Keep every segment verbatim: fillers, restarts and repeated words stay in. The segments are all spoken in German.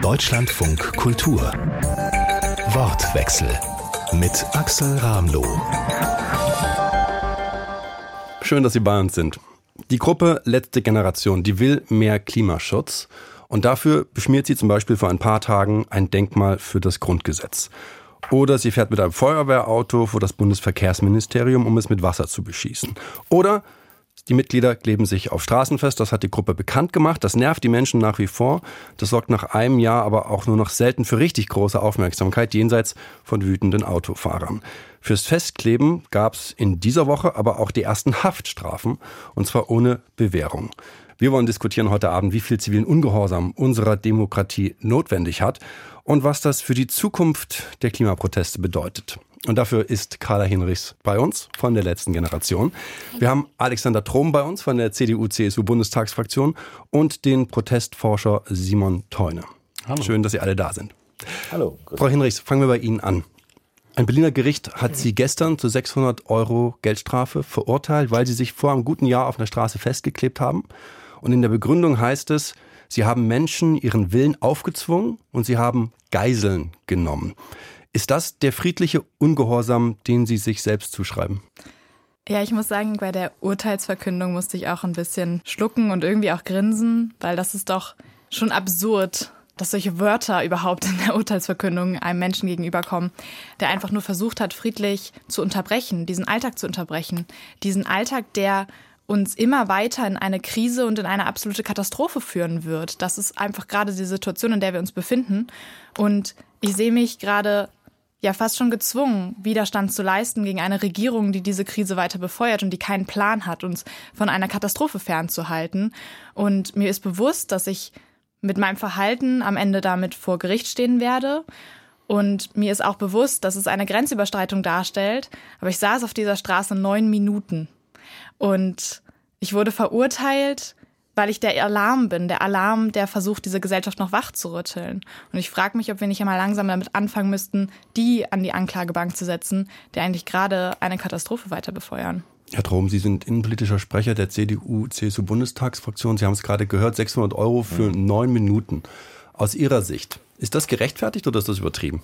Deutschlandfunk Kultur. Wortwechsel mit Axel Ramloh. Schön, dass Sie bei uns sind. Die Gruppe Letzte Generation, die will mehr Klimaschutz. Und dafür beschmiert sie zum Beispiel vor ein paar Tagen ein Denkmal für das Grundgesetz. Oder sie fährt mit einem Feuerwehrauto vor das Bundesverkehrsministerium, um es mit Wasser zu beschießen. Oder die Mitglieder kleben sich auf Straßen fest. Das hat die Gruppe bekannt gemacht. Das nervt die Menschen nach wie vor. Das sorgt nach einem Jahr aber auch nur noch selten für richtig große Aufmerksamkeit, jenseits von wütenden Autofahrern. Fürs Festkleben gab es in dieser Woche aber auch die ersten Haftstrafen, und zwar ohne Bewährung. Wir wollen diskutieren heute Abend, wie viel zivilen Ungehorsam unserer Demokratie notwendig hat und was das für die Zukunft der Klimaproteste bedeutet. Und dafür ist Carla Hinrichs bei uns von der Letzten Generation. Wir haben Alexander Throm bei uns von der C D U C S U Bundestagsfraktion und den Protestforscher Simon Teune. Hallo. Schön, dass Sie alle da sind. Hallo. Frau Hinrichs, fangen wir bei Ihnen an. Ein Berliner Gericht hat Sie gestern zu sechshundert Euro Geldstrafe verurteilt, weil Sie sich vor einem guten Jahr auf einer Straße festgeklebt haben. Und in der Begründung heißt es, Sie haben Menschen ihren Willen aufgezwungen und Sie haben Geiseln genommen. Ist das der friedliche Ungehorsam, den Sie sich selbst zuschreiben? Ja, ich muss sagen, bei der Urteilsverkündung musste ich auch ein bisschen schlucken und irgendwie auch grinsen, weil das ist doch schon absurd, dass solche Wörter überhaupt in der Urteilsverkündung einem Menschen gegenüberkommen, der einfach nur versucht hat, friedlich zu unterbrechen, diesen Alltag zu unterbrechen. Diesen Alltag, der uns immer weiter in eine Krise und in eine absolute Katastrophe führen wird. Das ist einfach gerade die Situation, in der wir uns befinden. Und ich sehe mich gerade ja fast schon gezwungen, Widerstand zu leisten gegen eine Regierung, die diese Krise weiter befeuert und die keinen Plan hat, uns von einer Katastrophe fernzuhalten. Und mir ist bewusst, dass ich mit meinem Verhalten am Ende damit vor Gericht stehen werde. Und mir ist auch bewusst, dass es eine Grenzüberschreitung darstellt. Aber ich saß auf dieser Straße neun Minuten. Und ich wurde verurteilt, weil ich der Alarm bin, der Alarm, der versucht, diese Gesellschaft noch wach zu rütteln. Und ich frage mich, ob wir nicht einmal langsam damit anfangen müssten, die an die Anklagebank zu setzen, die eigentlich gerade eine Katastrophe weiter befeuern. Herr Throm, Sie sind innenpolitischer Sprecher der C D U C S U Bundestagsfraktion. Sie haben es gerade gehört, sechshundert Euro für neun Minuten. Aus Ihrer Sicht, ist das gerechtfertigt oder ist das übertrieben?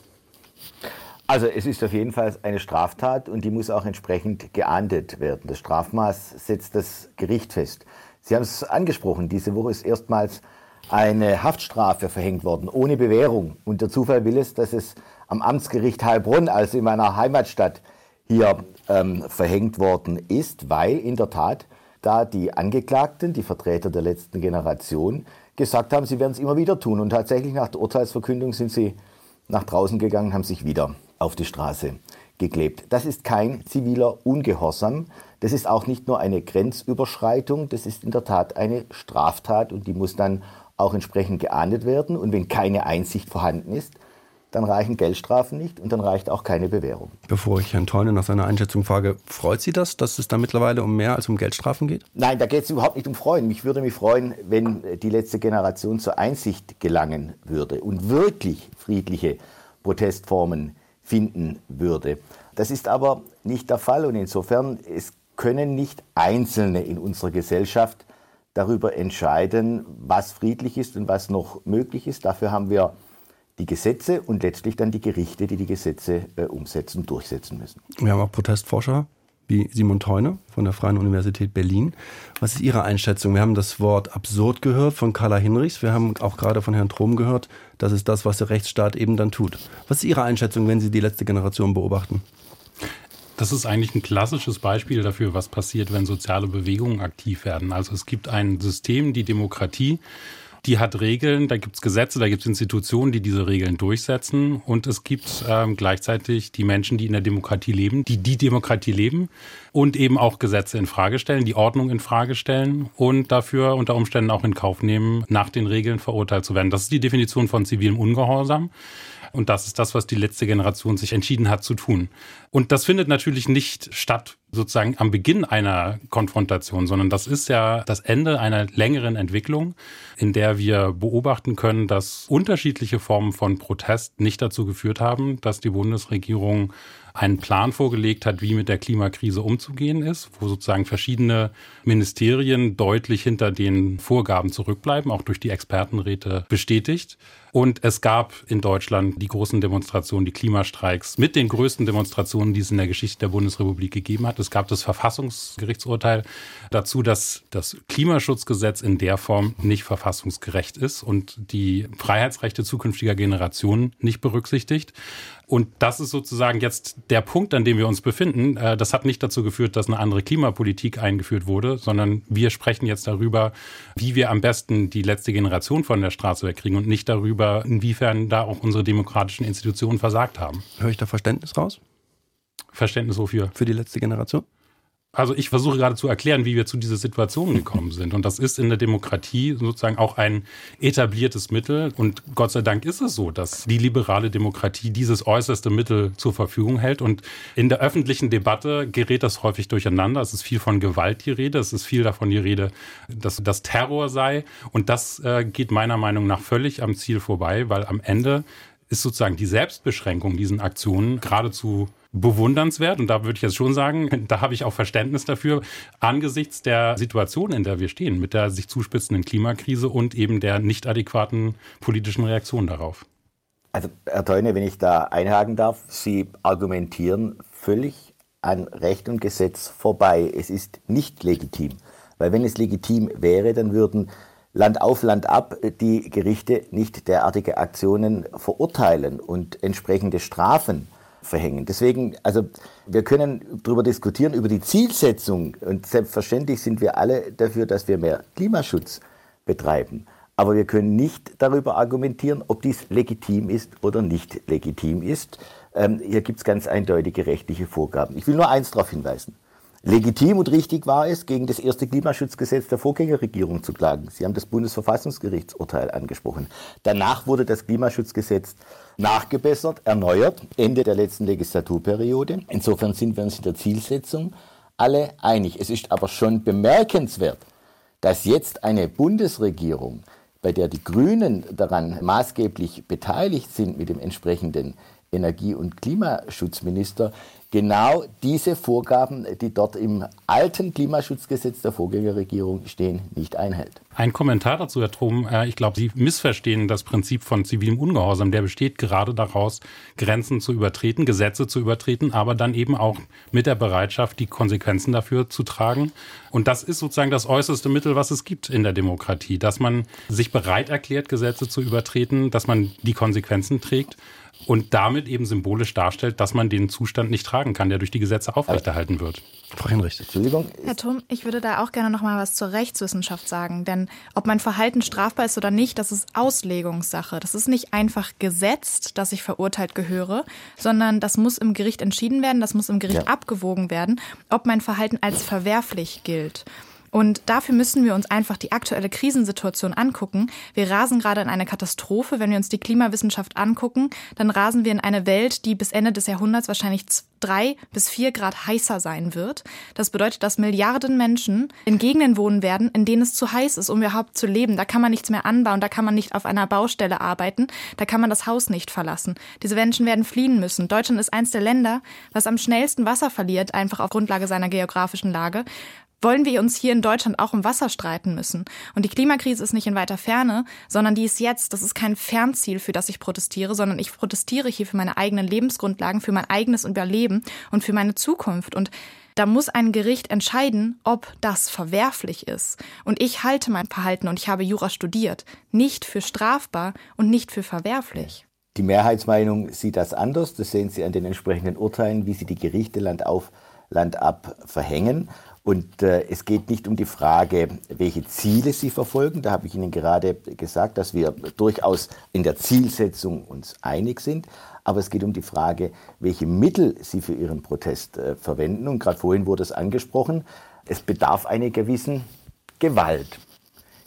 Also es ist auf jeden Fall eine Straftat und die muss auch entsprechend geahndet werden. Das Strafmaß setzt das Gericht fest. Sie haben es angesprochen, diese Woche ist erstmals eine Haftstrafe verhängt worden, ohne Bewährung. Und der Zufall will es, dass es am Amtsgericht Heilbronn, also in meiner Heimatstadt, hier ähm, verhängt worden ist, weil in der Tat da die Angeklagten, die Vertreter der letzten Generation, gesagt haben, sie werden es immer wieder tun. Und tatsächlich nach der Urteilsverkündung sind sie nach draußen gegangen, haben sich wieder auf die Straße geklebt. Das ist kein ziviler Ungehorsam. Das ist auch nicht nur eine Grenzüberschreitung, das ist in der Tat eine Straftat und die muss dann auch entsprechend geahndet werden. Und wenn keine Einsicht vorhanden ist, dann reichen Geldstrafen nicht und dann reicht auch keine Bewährung. Bevor ich Herrn Teune nach seiner Einschätzung frage, freut Sie das, dass es da mittlerweile um mehr als um Geldstrafen geht? Nein, da geht es überhaupt nicht um Freuen. Ich würde mich freuen, wenn die letzte Generation zur Einsicht gelangen würde und wirklich friedliche Protestformen finden würde. Das ist aber nicht der Fall und insofern, es können nicht Einzelne in unserer Gesellschaft darüber entscheiden, was friedlich ist und was noch möglich ist. Dafür haben wir die Gesetze und letztlich dann die Gerichte, die die Gesetze äh, umsetzen und durchsetzen müssen. Wir haben auch Protestforscher wie Simon Teune von der Freien Universität Berlin. Was ist Ihre Einschätzung? Wir haben das Wort absurd gehört von Carla Hinrichs. Wir haben auch gerade von Herrn Throm gehört, das ist das, was der Rechtsstaat eben dann tut. Was ist Ihre Einschätzung, wenn Sie die letzte Generation beobachten? Das ist eigentlich ein klassisches Beispiel dafür, was passiert, wenn soziale Bewegungen aktiv werden. Also es gibt ein System, die Demokratie, die hat Regeln, da gibt es Gesetze, da gibt es Institutionen, die diese Regeln durchsetzen. Und es gibt ähm, gleichzeitig die Menschen, die in der Demokratie leben, die die Demokratie leben und eben auch Gesetze in Frage stellen, die Ordnung in Frage stellen und dafür unter Umständen auch in Kauf nehmen, nach den Regeln verurteilt zu werden. Das ist die Definition von zivilem Ungehorsam. Und das ist das, was die letzte Generation sich entschieden hat zu tun. Und das findet natürlich nicht statt sozusagen am Beginn einer Konfrontation, sondern das ist ja das Ende einer längeren Entwicklung, in der wir beobachten können, dass unterschiedliche Formen von Protest nicht dazu geführt haben, dass die Bundesregierung einen Plan vorgelegt hat, wie mit der Klimakrise umzugehen ist, wo sozusagen verschiedene Ministerien deutlich hinter den Vorgaben zurückbleiben, auch durch die Expertenräte bestätigt. Und es gab in Deutschland die großen Demonstrationen, die Klimastreiks, mit den größten Demonstrationen, die es in der Geschichte der Bundesrepublik gegeben hat. Es gab das Verfassungsgerichtsurteil dazu, dass das Klimaschutzgesetz in der Form nicht verfassungsgerecht ist und die Freiheitsrechte zukünftiger Generationen nicht berücksichtigt. Und das ist sozusagen jetzt der Punkt, an dem wir uns befinden. Das hat nicht dazu geführt, dass eine andere Klimapolitik eingeführt wurde, sondern wir sprechen jetzt darüber, wie wir am besten die letzte Generation von der Straße wegkriegen und nicht darüber, inwiefern da auch unsere demokratischen Institutionen versagt haben. Höre ich da Verständnis raus? Verständnis wofür? Für die letzte Generation? Also ich versuche gerade zu erklären, wie wir zu dieser Situation gekommen sind. Und das ist in der Demokratie sozusagen auch ein etabliertes Mittel. Und Gott sei Dank ist es so, dass die liberale Demokratie dieses äußerste Mittel zur Verfügung hält. Und in der öffentlichen Debatte gerät das häufig durcheinander. Es ist viel von Gewalt die Rede. Es ist viel davon die Rede, dass das Terror sei. Und das äh, geht meiner Meinung nach völlig am Ziel vorbei, weil am Ende ist sozusagen die Selbstbeschränkung diesen Aktionen geradezu bewundernswert. Und da würde ich jetzt schon sagen, da habe ich auch Verständnis dafür, angesichts der Situation, in der wir stehen, mit der sich zuspitzenden Klimakrise und eben der nicht adäquaten politischen Reaktion darauf. Also Herr Teune, wenn ich da einhaken darf, Sie argumentieren völlig an Recht und Gesetz vorbei. Es ist nicht legitim, weil wenn es legitim wäre, dann würden Land auf, Land ab die Gerichte nicht derartige Aktionen verurteilen und entsprechende Strafen verhängen. Deswegen, also wir können darüber diskutieren, über die Zielsetzung, und selbstverständlich sind wir alle dafür, dass wir mehr Klimaschutz betreiben. Aber wir können nicht darüber argumentieren, ob dies legitim ist oder nicht legitim ist. Ähm, hier gibt es ganz eindeutige rechtliche Vorgaben. Ich will nur eins darauf hinweisen. Legitim und richtig war es, gegen das erste Klimaschutzgesetz der Vorgängerregierung zu klagen. Sie haben das Bundesverfassungsgerichtsurteil angesprochen. Danach wurde das Klimaschutzgesetz nachgebessert, erneuert, Ende der letzten Legislaturperiode. Insofern sind wir uns in der Zielsetzung alle einig. Es ist aber schon bemerkenswert, dass jetzt eine Bundesregierung, bei der die Grünen daran maßgeblich beteiligt sind mit dem entsprechenden Energie- und Klimaschutzminister, genau diese Vorgaben, die dort im alten Klimaschutzgesetz der Vorgängerregierung stehen, nicht einhält. Ein Kommentar dazu, Herr Throm. Ich glaube, Sie missverstehen das Prinzip von zivilem Ungehorsam. Der besteht gerade daraus, Grenzen zu übertreten, Gesetze zu übertreten, aber dann eben auch mit der Bereitschaft, die Konsequenzen dafür zu tragen. Und das ist sozusagen das äußerste Mittel, was es gibt in der Demokratie, dass man sich bereit erklärt, Gesetze zu übertreten, dass man die Konsequenzen trägt. Und damit eben symbolisch darstellt, dass man den Zustand nicht tragen kann, der durch die Gesetze aufrechterhalten wird. Frau Hinrichs, Entschuldigung. Herr Throm, ich würde da auch gerne noch mal was zur Rechtswissenschaft sagen. Denn ob mein Verhalten strafbar ist oder nicht, das ist Auslegungssache. Das ist nicht einfach gesetzt, dass ich verurteilt gehöre, sondern das muss im Gericht entschieden werden, das muss im Gericht ja. abgewogen werden, ob mein Verhalten als verwerflich gilt. Und dafür müssen wir uns einfach die aktuelle Krisensituation angucken. Wir rasen gerade in eine Katastrophe. Wenn wir uns die Klimawissenschaft angucken, dann rasen wir in eine Welt, die bis Ende des Jahrhunderts wahrscheinlich drei bis vier Grad heißer sein wird. Das bedeutet, dass Milliarden Menschen in Gegenden wohnen werden, in denen es zu heiß ist, um überhaupt zu leben. Da kann man nichts mehr anbauen, da kann man nicht auf einer Baustelle arbeiten, da kann man das Haus nicht verlassen. Diese Menschen werden fliehen müssen. Deutschland ist eins der Länder, was am schnellsten Wasser verliert, einfach auf Grundlage seiner geografischen Lage. Wollen wir uns hier in Deutschland auch um Wasser streiten müssen? Und die Klimakrise ist nicht in weiter Ferne, sondern die ist jetzt. Das ist kein Fernziel, für das ich protestiere, sondern ich protestiere hier für meine eigenen Lebensgrundlagen, für mein eigenes Überleben und für meine Zukunft. Und da muss ein Gericht entscheiden, ob das verwerflich ist. Und ich halte mein Verhalten, und ich habe Jura studiert, nicht für strafbar und nicht für verwerflich. Die Mehrheitsmeinung sieht das anders. Das sehen Sie an den entsprechenden Urteilen, wie sie die Gerichte Land auf, Land ab verhängen. Und äh, es geht nicht um die Frage, welche Ziele sie verfolgen. Da habe ich Ihnen gerade gesagt, dass wir durchaus in der Zielsetzung uns einig sind. Aber es geht um die Frage, welche Mittel sie für ihren Protest äh, verwenden. Und gerade vorhin wurde es angesprochen, es bedarf einer gewissen Gewalt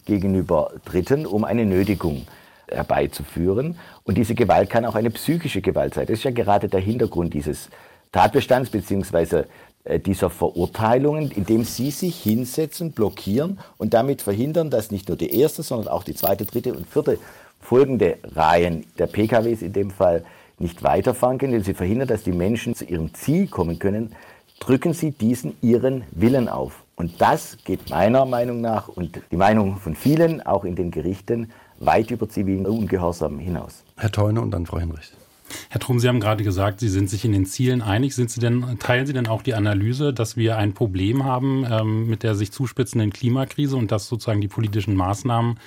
gegenüber Dritten, um eine Nötigung herbeizuführen. Und diese Gewalt kann auch eine psychische Gewalt sein. Das ist ja gerade der Hintergrund dieses Tatbestands bzw. dieser Verurteilungen, indem sie sich hinsetzen, blockieren und damit verhindern, dass nicht nur die erste, sondern auch die zweite, dritte und vierte folgende Reihen der P K Ws in dem Fall nicht weiterfahren können, indem sie verhindern, dass die Menschen zu ihrem Ziel kommen können, drücken sie diesen ihren Willen auf. Und das geht meiner Meinung nach und die Meinung von vielen, auch in den Gerichten, weit über zivilen Ungehorsam hinaus. Herr Teune und dann Frau Hinrichs. Herr Throm, Sie haben gerade gesagt, Sie sind sich in den Zielen einig. Sind Sie denn, teilen Sie denn auch die Analyse, dass wir ein Problem haben ähm, mit der sich zuspitzenden Klimakrise und dass sozusagen die politischen Maßnahmen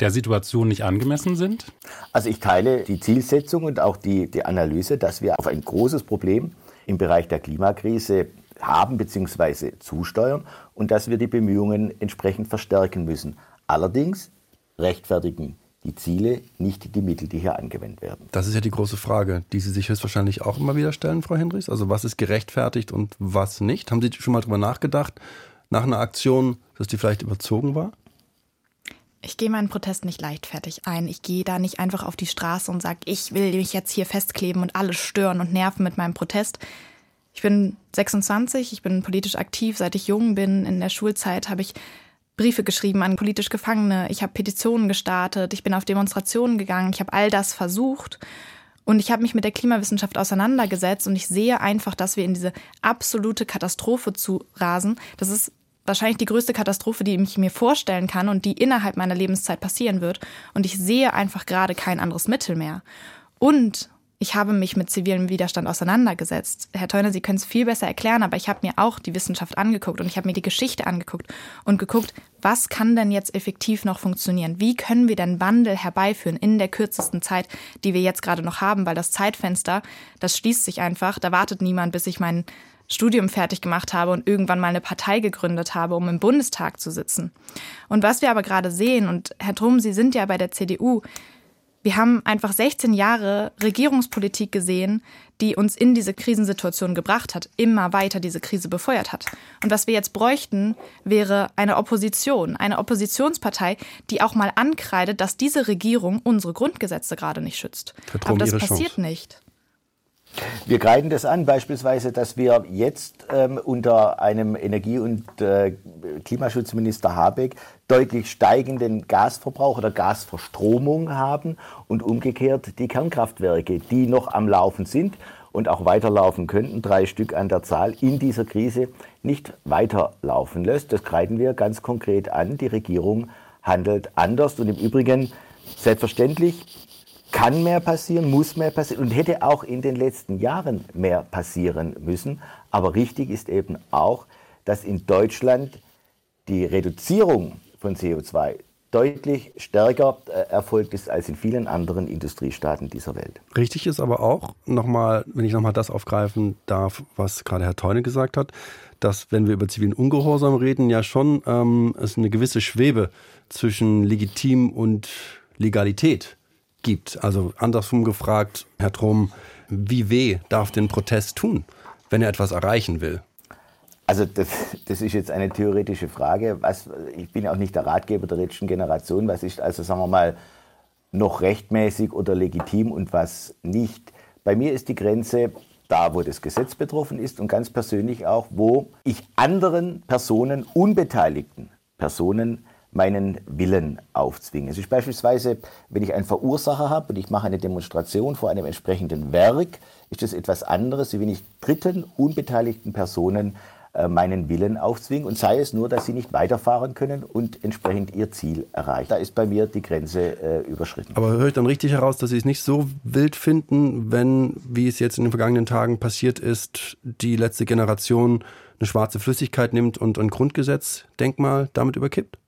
der Situation nicht angemessen sind? Also ich teile die Zielsetzung und auch die, die Analyse, dass wir auf ein großes Problem im Bereich der Klimakrise haben bzw. zusteuern und dass wir die Bemühungen entsprechend verstärken müssen. Allerdings rechtfertigen die Ziele, nicht die Mittel, die hier angewendet werden. Das ist ja die große Frage, die Sie sich höchstwahrscheinlich auch immer wieder stellen, Frau Hinrichs. Also was ist gerechtfertigt und was nicht? Haben Sie schon mal darüber nachgedacht, nach einer Aktion, dass die vielleicht überzogen war? Ich gehe meinen Protest nicht leichtfertig ein. Ich gehe da nicht einfach auf die Straße und sage, ich will mich jetzt hier festkleben und alles stören und nerven mit meinem Protest. Ich bin sechsundzwanzig, ich bin politisch aktiv, seit ich jung bin. In der Schulzeit habe ich Briefe geschrieben an politisch Gefangene, ich habe Petitionen gestartet, ich bin auf Demonstrationen gegangen, ich habe all das versucht und ich habe mich mit der Klimawissenschaft auseinandergesetzt und ich sehe einfach, dass wir in diese absolute Katastrophe zu rasen. Das ist wahrscheinlich die größte Katastrophe, die ich mir vorstellen kann und die innerhalb meiner Lebenszeit passieren wird und ich sehe einfach gerade kein anderes Mittel mehr. Und ich habe mich mit zivilem Widerstand auseinandergesetzt. Herr Teune, Sie können es viel besser erklären, aber ich habe mir auch die Wissenschaft angeguckt und ich habe mir die Geschichte angeguckt und geguckt, was kann denn jetzt effektiv noch funktionieren? Wie können wir denn Wandel herbeiführen in der kürzesten Zeit, die wir jetzt gerade noch haben? Weil das Zeitfenster, das schließt sich einfach. Da wartet niemand, bis ich mein Studium fertig gemacht habe und irgendwann mal eine Partei gegründet habe, um im Bundestag zu sitzen. Und was wir aber gerade sehen, und Herr Throm, Sie sind ja bei der C D U, wir haben einfach sechzehn Jahre Regierungspolitik gesehen, die uns in diese Krisensituation gebracht hat, immer weiter diese Krise befeuert hat. Und was wir jetzt bräuchten, wäre eine Opposition, eine Oppositionspartei, die auch mal ankreidet, dass diese Regierung unsere Grundgesetze gerade nicht schützt. Aber das passiert nicht. Wir greifen das an, beispielsweise, dass wir jetzt ähm, unter einem Energie- und äh, Klimaschutzminister Habeck deutlich steigenden Gasverbrauch oder Gasverstromung haben und umgekehrt die Kernkraftwerke, die noch am Laufen sind und auch weiterlaufen könnten, drei Stück an der Zahl, in dieser Krise nicht weiterlaufen lässt. Das greifen wir ganz konkret an. Die Regierung handelt anders und im Übrigen selbstverständlich kann mehr passieren, muss mehr passieren und hätte auch in den letzten Jahren mehr passieren müssen. Aber richtig ist eben auch, dass in Deutschland die Reduzierung von C O zwei deutlich stärker erfolgt ist als in vielen anderen Industriestaaten dieser Welt. Richtig ist aber auch, nochmal, wenn ich nochmal das aufgreifen darf, was gerade Herr Teune gesagt hat, dass, wenn wir über zivilen Ungehorsam reden, ja schon ähm, es eine gewisse Schwebe zwischen legitim und Legalität gibt. Also andersrum gefragt, Herr Throm, wie weh darf den Protest tun, wenn er etwas erreichen will? Also das, das ist jetzt eine theoretische Frage. Was, ich bin auch nicht der Ratgeber der letzten Generation. Was ist also, sagen wir mal, noch rechtmäßig oder legitim und was nicht? Bei mir ist die Grenze da, wo das Gesetz betroffen ist und ganz persönlich auch, wo ich anderen Personen, unbeteiligten Personen, meinen Willen aufzwingen. Es ist beispielsweise, wenn ich einen Verursacher habe und ich mache eine Demonstration vor einem entsprechenden Werk, ist das etwas anderes, wie wenn ich dritten, unbeteiligten Personen äh, meinen Willen aufzwinge und sei es nur, dass sie nicht weiterfahren können und entsprechend ihr Ziel erreichen. Da ist bei mir die Grenze äh, überschritten. Aber höre ich dann richtig heraus, dass Sie es nicht so wild finden, wenn, wie es jetzt in den vergangenen Tagen passiert ist, die letzte Generation eine schwarze Flüssigkeit nimmt und ein Grundgesetzdenkmal damit überkippt?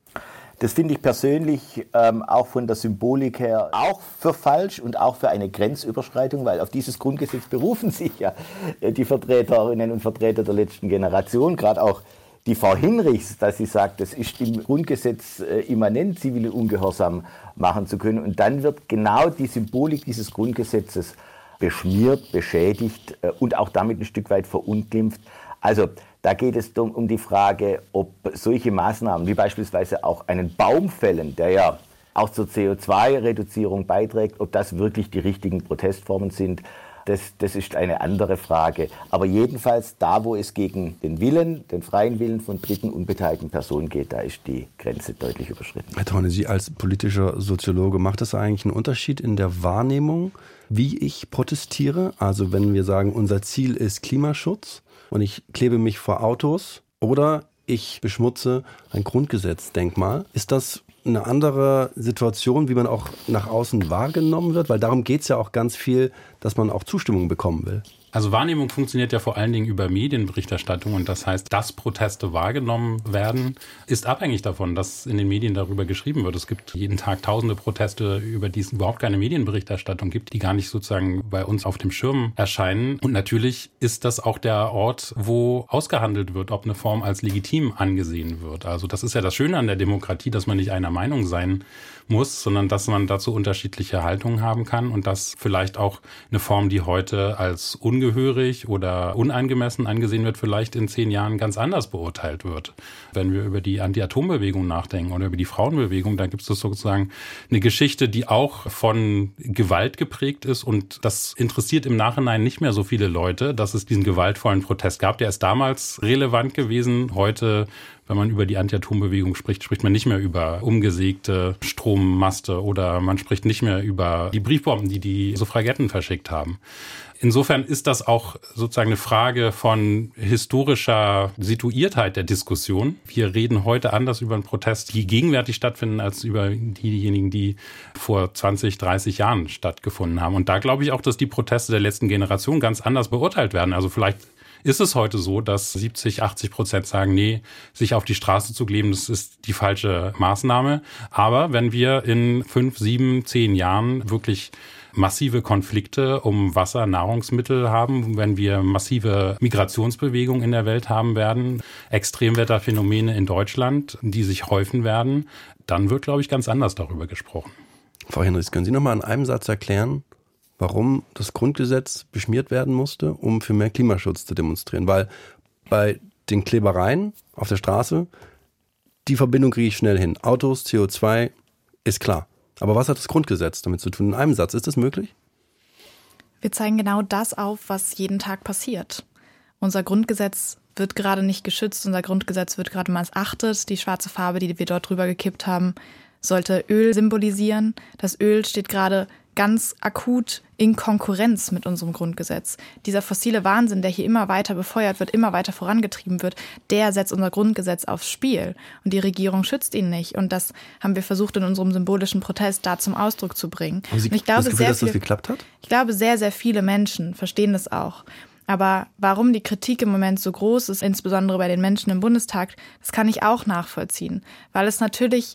Das finde ich persönlich ähm, auch von der Symbolik her auch für falsch und auch für eine Grenzüberschreitung, weil auf dieses Grundgesetz berufen sich ja die Vertreterinnen und Vertreter der letzten Generation, gerade auch die Frau Hinrichs, dass sie sagt, das ist im Grundgesetz äh, immanent, zivile Ungehorsam machen zu können. Und dann wird genau die Symbolik dieses Grundgesetzes beschmiert, beschädigt äh, und auch damit ein Stück weit verunglimpft. Also da geht es um die Frage, ob solche Maßnahmen wie beispielsweise auch einen Baum fällen, der ja auch zur C O zwei Reduzierung beiträgt, ob das wirklich die richtigen Protestformen sind Das, das ist eine andere Frage. Aber jedenfalls da, wo es gegen den Willen, den freien Willen von dritten, unbeteiligten Personen geht, da ist die Grenze deutlich überschritten. Herr Thorne, Sie als politischer Soziologe, macht das eigentlich einen Unterschied in der Wahrnehmung, wie ich protestiere? Also wenn wir sagen, unser Ziel ist Klimaschutz und ich klebe mich vor Autos oder ich beschmutze ein Grundgesetzdenkmal, ist das eine andere Situation, wie man auch nach außen wahrgenommen wird? Weil darum geht es ja auch ganz viel, dass man auch Zustimmung bekommen will. Also Wahrnehmung funktioniert ja vor allen Dingen über Medienberichterstattung. Und das heißt, dass Proteste wahrgenommen werden, ist abhängig davon, dass in den Medien darüber geschrieben wird. Es gibt jeden Tag tausende Proteste, über die es überhaupt keine Medienberichterstattung gibt, die gar nicht sozusagen bei uns auf dem Schirm erscheinen. Und natürlich ist das auch der Ort, wo ausgehandelt wird, ob eine Form als legitim angesehen wird. Also das ist ja das Schöne an der Demokratie, dass man nicht einer Meinung sein muss, sondern dass man dazu unterschiedliche Haltungen haben kann und dass vielleicht auch eine Form, die heute als ungehörig oder unangemessen angesehen wird, vielleicht in zehn Jahren ganz anders beurteilt wird. Wenn wir über die Anti-Atom-Bewegung nachdenken oder über die Frauenbewegung, dann gibt es sozusagen eine Geschichte, die auch von Gewalt geprägt ist und das interessiert im Nachhinein nicht mehr so viele Leute, dass es diesen gewaltvollen Protest gab. Der ist damals relevant gewesen, heute wenn man über die Anti-Atom-Bewegung spricht, spricht man nicht mehr über umgesägte Strommaste oder man spricht nicht mehr über die Briefbomben, die die Suffragetten verschickt haben. Insofern ist das auch sozusagen eine Frage von historischer Situiertheit der Diskussion. Wir reden heute anders über einen Protest, die gegenwärtig stattfinden, als über diejenigen, die vor zwanzig, dreißig Jahren stattgefunden haben. Und da glaube ich auch, dass die Proteste der letzten Generation ganz anders beurteilt werden. Also vielleicht ist es heute so, dass siebzig, achtzig Prozent sagen, nee, sich auf die Straße zu kleben, das ist die falsche Maßnahme. Aber wenn wir in fünf, sieben, zehn Jahren wirklich massive Konflikte um Wasser, Nahrungsmittel haben, wenn wir massive Migrationsbewegungen in der Welt haben werden, Extremwetterphänomene in Deutschland, die sich häufen werden, dann wird, glaube ich, ganz anders darüber gesprochen. Frau Hinrichs, können Sie noch mal in einem Satz erklären, warum das Grundgesetz beschmiert werden musste, um für mehr Klimaschutz zu demonstrieren? Weil bei den Klebereien auf der Straße, die Verbindung kriege ich schnell hin. Autos, C O zwei, ist klar. Aber was hat das Grundgesetz damit zu tun? In einem Satz, ist das möglich? Wir zeigen genau das auf, was jeden Tag passiert. Unser Grundgesetz wird gerade nicht geschützt, unser Grundgesetz wird gerade missachtet. Die schwarze Farbe, die wir dort drüber gekippt haben, sollte Öl symbolisieren. Das Öl steht gerade ganz akut in Konkurrenz mit unserem Grundgesetz. Dieser fossile Wahnsinn, der hier immer weiter befeuert wird, immer weiter vorangetrieben wird, der setzt unser Grundgesetz aufs Spiel. Und die Regierung schützt ihn nicht. Und das haben wir versucht, in unserem symbolischen Protest da zum Ausdruck zu bringen. Haben Sie das Gefühl, dass das geklappt hat? Ich glaube, sehr, sehr viele Menschen verstehen das auch. Aber warum die Kritik im Moment so groß ist, insbesondere bei den Menschen im Bundestag, das kann ich auch nachvollziehen. Weil es natürlich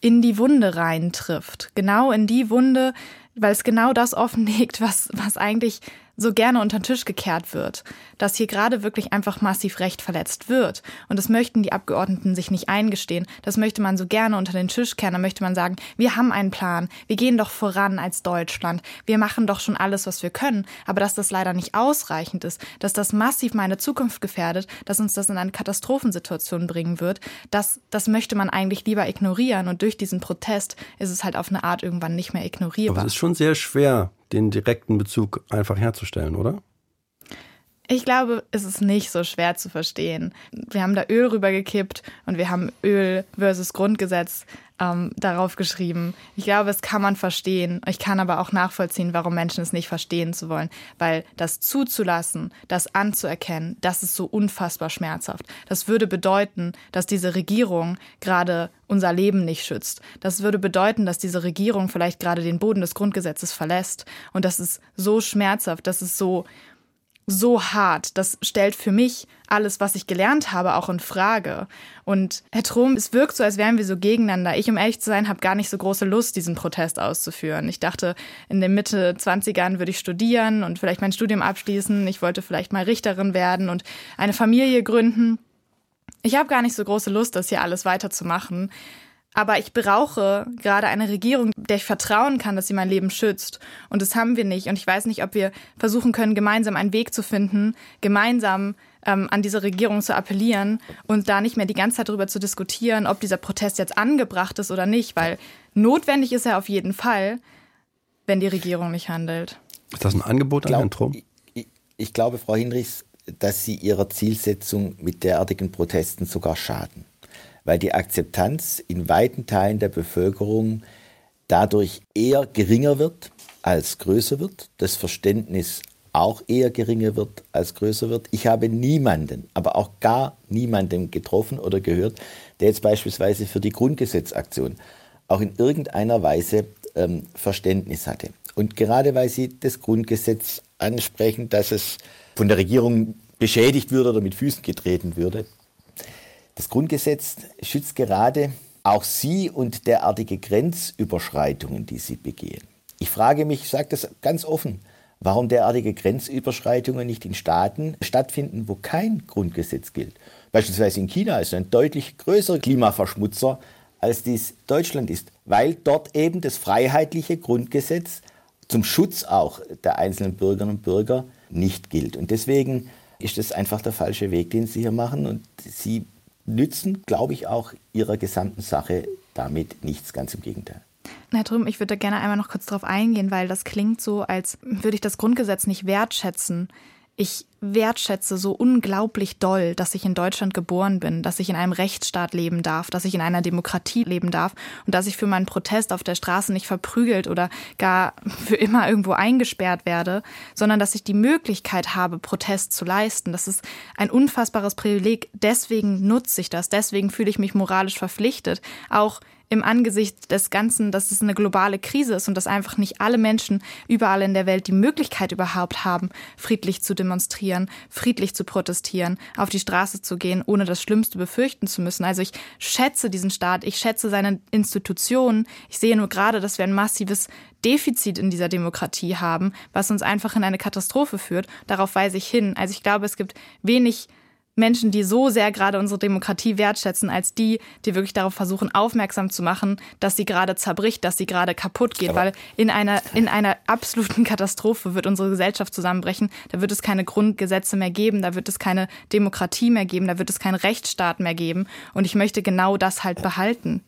in die Wunde reintrifft. Genau in die Wunde, weil es genau das offenlegt, was, was eigentlich so gerne unter den Tisch gekehrt wird. Dass hier gerade wirklich einfach massiv Recht verletzt wird. Und das möchten die Abgeordneten sich nicht eingestehen. Das möchte man so gerne unter den Tisch kehren. Da möchte man sagen, wir haben einen Plan. Wir gehen doch voran als Deutschland. Wir machen doch schon alles, was wir können. Aber dass das leider nicht ausreichend ist, dass das massiv meine Zukunft gefährdet, dass uns das in eine Katastrophensituation bringen wird, das, das möchte man eigentlich lieber ignorieren. Und durch diesen Protest ist es halt auf eine Art irgendwann nicht mehr ignorierbar. Aber es ist schon sehr schwer, den direkten Bezug einfach herzustellen, oder? Ich glaube, es ist nicht so schwer zu verstehen. Wir haben da Öl rübergekippt und wir haben Öl versus Grundgesetz ähm, darauf geschrieben. Ich glaube, es kann man verstehen. Ich kann aber auch nachvollziehen, warum Menschen es nicht verstehen zu wollen. Weil das zuzulassen, das anzuerkennen, das ist so unfassbar schmerzhaft. Das würde bedeuten, dass diese Regierung gerade unser Leben nicht schützt. Das würde bedeuten, dass diese Regierung vielleicht gerade den Boden des Grundgesetzes verlässt. Und das ist so schmerzhaft, das ist so... so hart. Das stellt für mich alles, was ich gelernt habe, auch in Frage. Und Herr Throm, es wirkt so, als wären wir so gegeneinander. Ich, um ehrlich zu sein, habe gar nicht so große Lust, diesen Protest auszuführen. Ich dachte, in den Mitte zwanzigern würde ich studieren und vielleicht mein Studium abschließen. Ich wollte vielleicht mal Richterin werden und eine Familie gründen. Ich habe gar nicht so große Lust, das hier alles weiterzumachen. Aber ich brauche gerade eine Regierung, der ich vertrauen kann, dass sie mein Leben schützt. Und das haben wir nicht. Und ich weiß nicht, ob wir versuchen können, gemeinsam einen Weg zu finden, gemeinsam ähm, an diese Regierung zu appellieren und da nicht mehr die ganze Zeit darüber zu diskutieren, ob dieser Protest jetzt angebracht ist oder nicht. Weil notwendig ist er auf jeden Fall, wenn die Regierung nicht handelt. Ist das ein Angebot an Herrn Throm? Ich, ich glaube, Frau Hinrichs, dass Sie Ihrer Zielsetzung mit derartigen Protesten sogar schaden, weil die Akzeptanz in weiten Teilen der Bevölkerung dadurch eher geringer wird als größer wird, das Verständnis auch eher geringer wird als größer wird. Ich habe niemanden, aber auch gar niemanden getroffen oder gehört, der jetzt beispielsweise für die Grundgesetzaktion auch in irgendeiner Weise ähm, Verständnis hatte. Und gerade weil Sie das Grundgesetz ansprechen, dass es von der Regierung beschädigt würde oder mit Füßen getreten würde, das Grundgesetz schützt gerade auch Sie und derartige Grenzüberschreitungen, die Sie begehen. Ich frage mich, ich sage das ganz offen, warum derartige Grenzüberschreitungen nicht in Staaten stattfinden, wo kein Grundgesetz gilt. Beispielsweise in China ist ein deutlich größerer Klimaverschmutzer, als dies Deutschland ist, weil dort eben das freiheitliche Grundgesetz zum Schutz auch der einzelnen Bürgerinnen und Bürger nicht gilt. Und deswegen ist das einfach der falsche Weg, den Sie hier machen. Und Sie nützen, glaube ich, auch Ihrer gesamten Sache damit nichts, ganz im Gegenteil. Herr Throm, ich würde gerne einmal noch kurz darauf eingehen, weil das klingt so, als würde ich das Grundgesetz nicht wertschätzen. Ich wertschätze so unglaublich doll, dass ich in Deutschland geboren bin, dass ich in einem Rechtsstaat leben darf, dass ich in einer Demokratie leben darf und dass ich für meinen Protest auf der Straße nicht verprügelt oder gar für immer irgendwo eingesperrt werde, sondern dass ich die Möglichkeit habe, Protest zu leisten. Das ist ein unfassbares Privileg. Deswegen nutze ich das. Deswegen fühle ich mich moralisch verpflichtet, auch im Angesicht des Ganzen, dass es eine globale Krise ist und dass einfach nicht alle Menschen überall in der Welt die Möglichkeit überhaupt haben, friedlich zu demonstrieren, friedlich zu protestieren, auf die Straße zu gehen, ohne das Schlimmste befürchten zu müssen. Also ich schätze diesen Staat, ich schätze seine Institutionen. Ich sehe nur gerade, dass wir ein massives Defizit in dieser Demokratie haben, was uns einfach in eine Katastrophe führt. Darauf weise ich hin. Also ich glaube, es gibt wenig Menschen, die so sehr gerade unsere Demokratie wertschätzen, als die, die wirklich darauf versuchen, aufmerksam zu machen, dass sie gerade zerbricht, dass sie gerade kaputt geht. Aber weil in einer, in einer absoluten Katastrophe wird unsere Gesellschaft zusammenbrechen. Da wird es keine Grundgesetze mehr geben, da wird es keine Demokratie mehr geben, da wird es keinen Rechtsstaat mehr geben. Und ich möchte genau das halt behalten.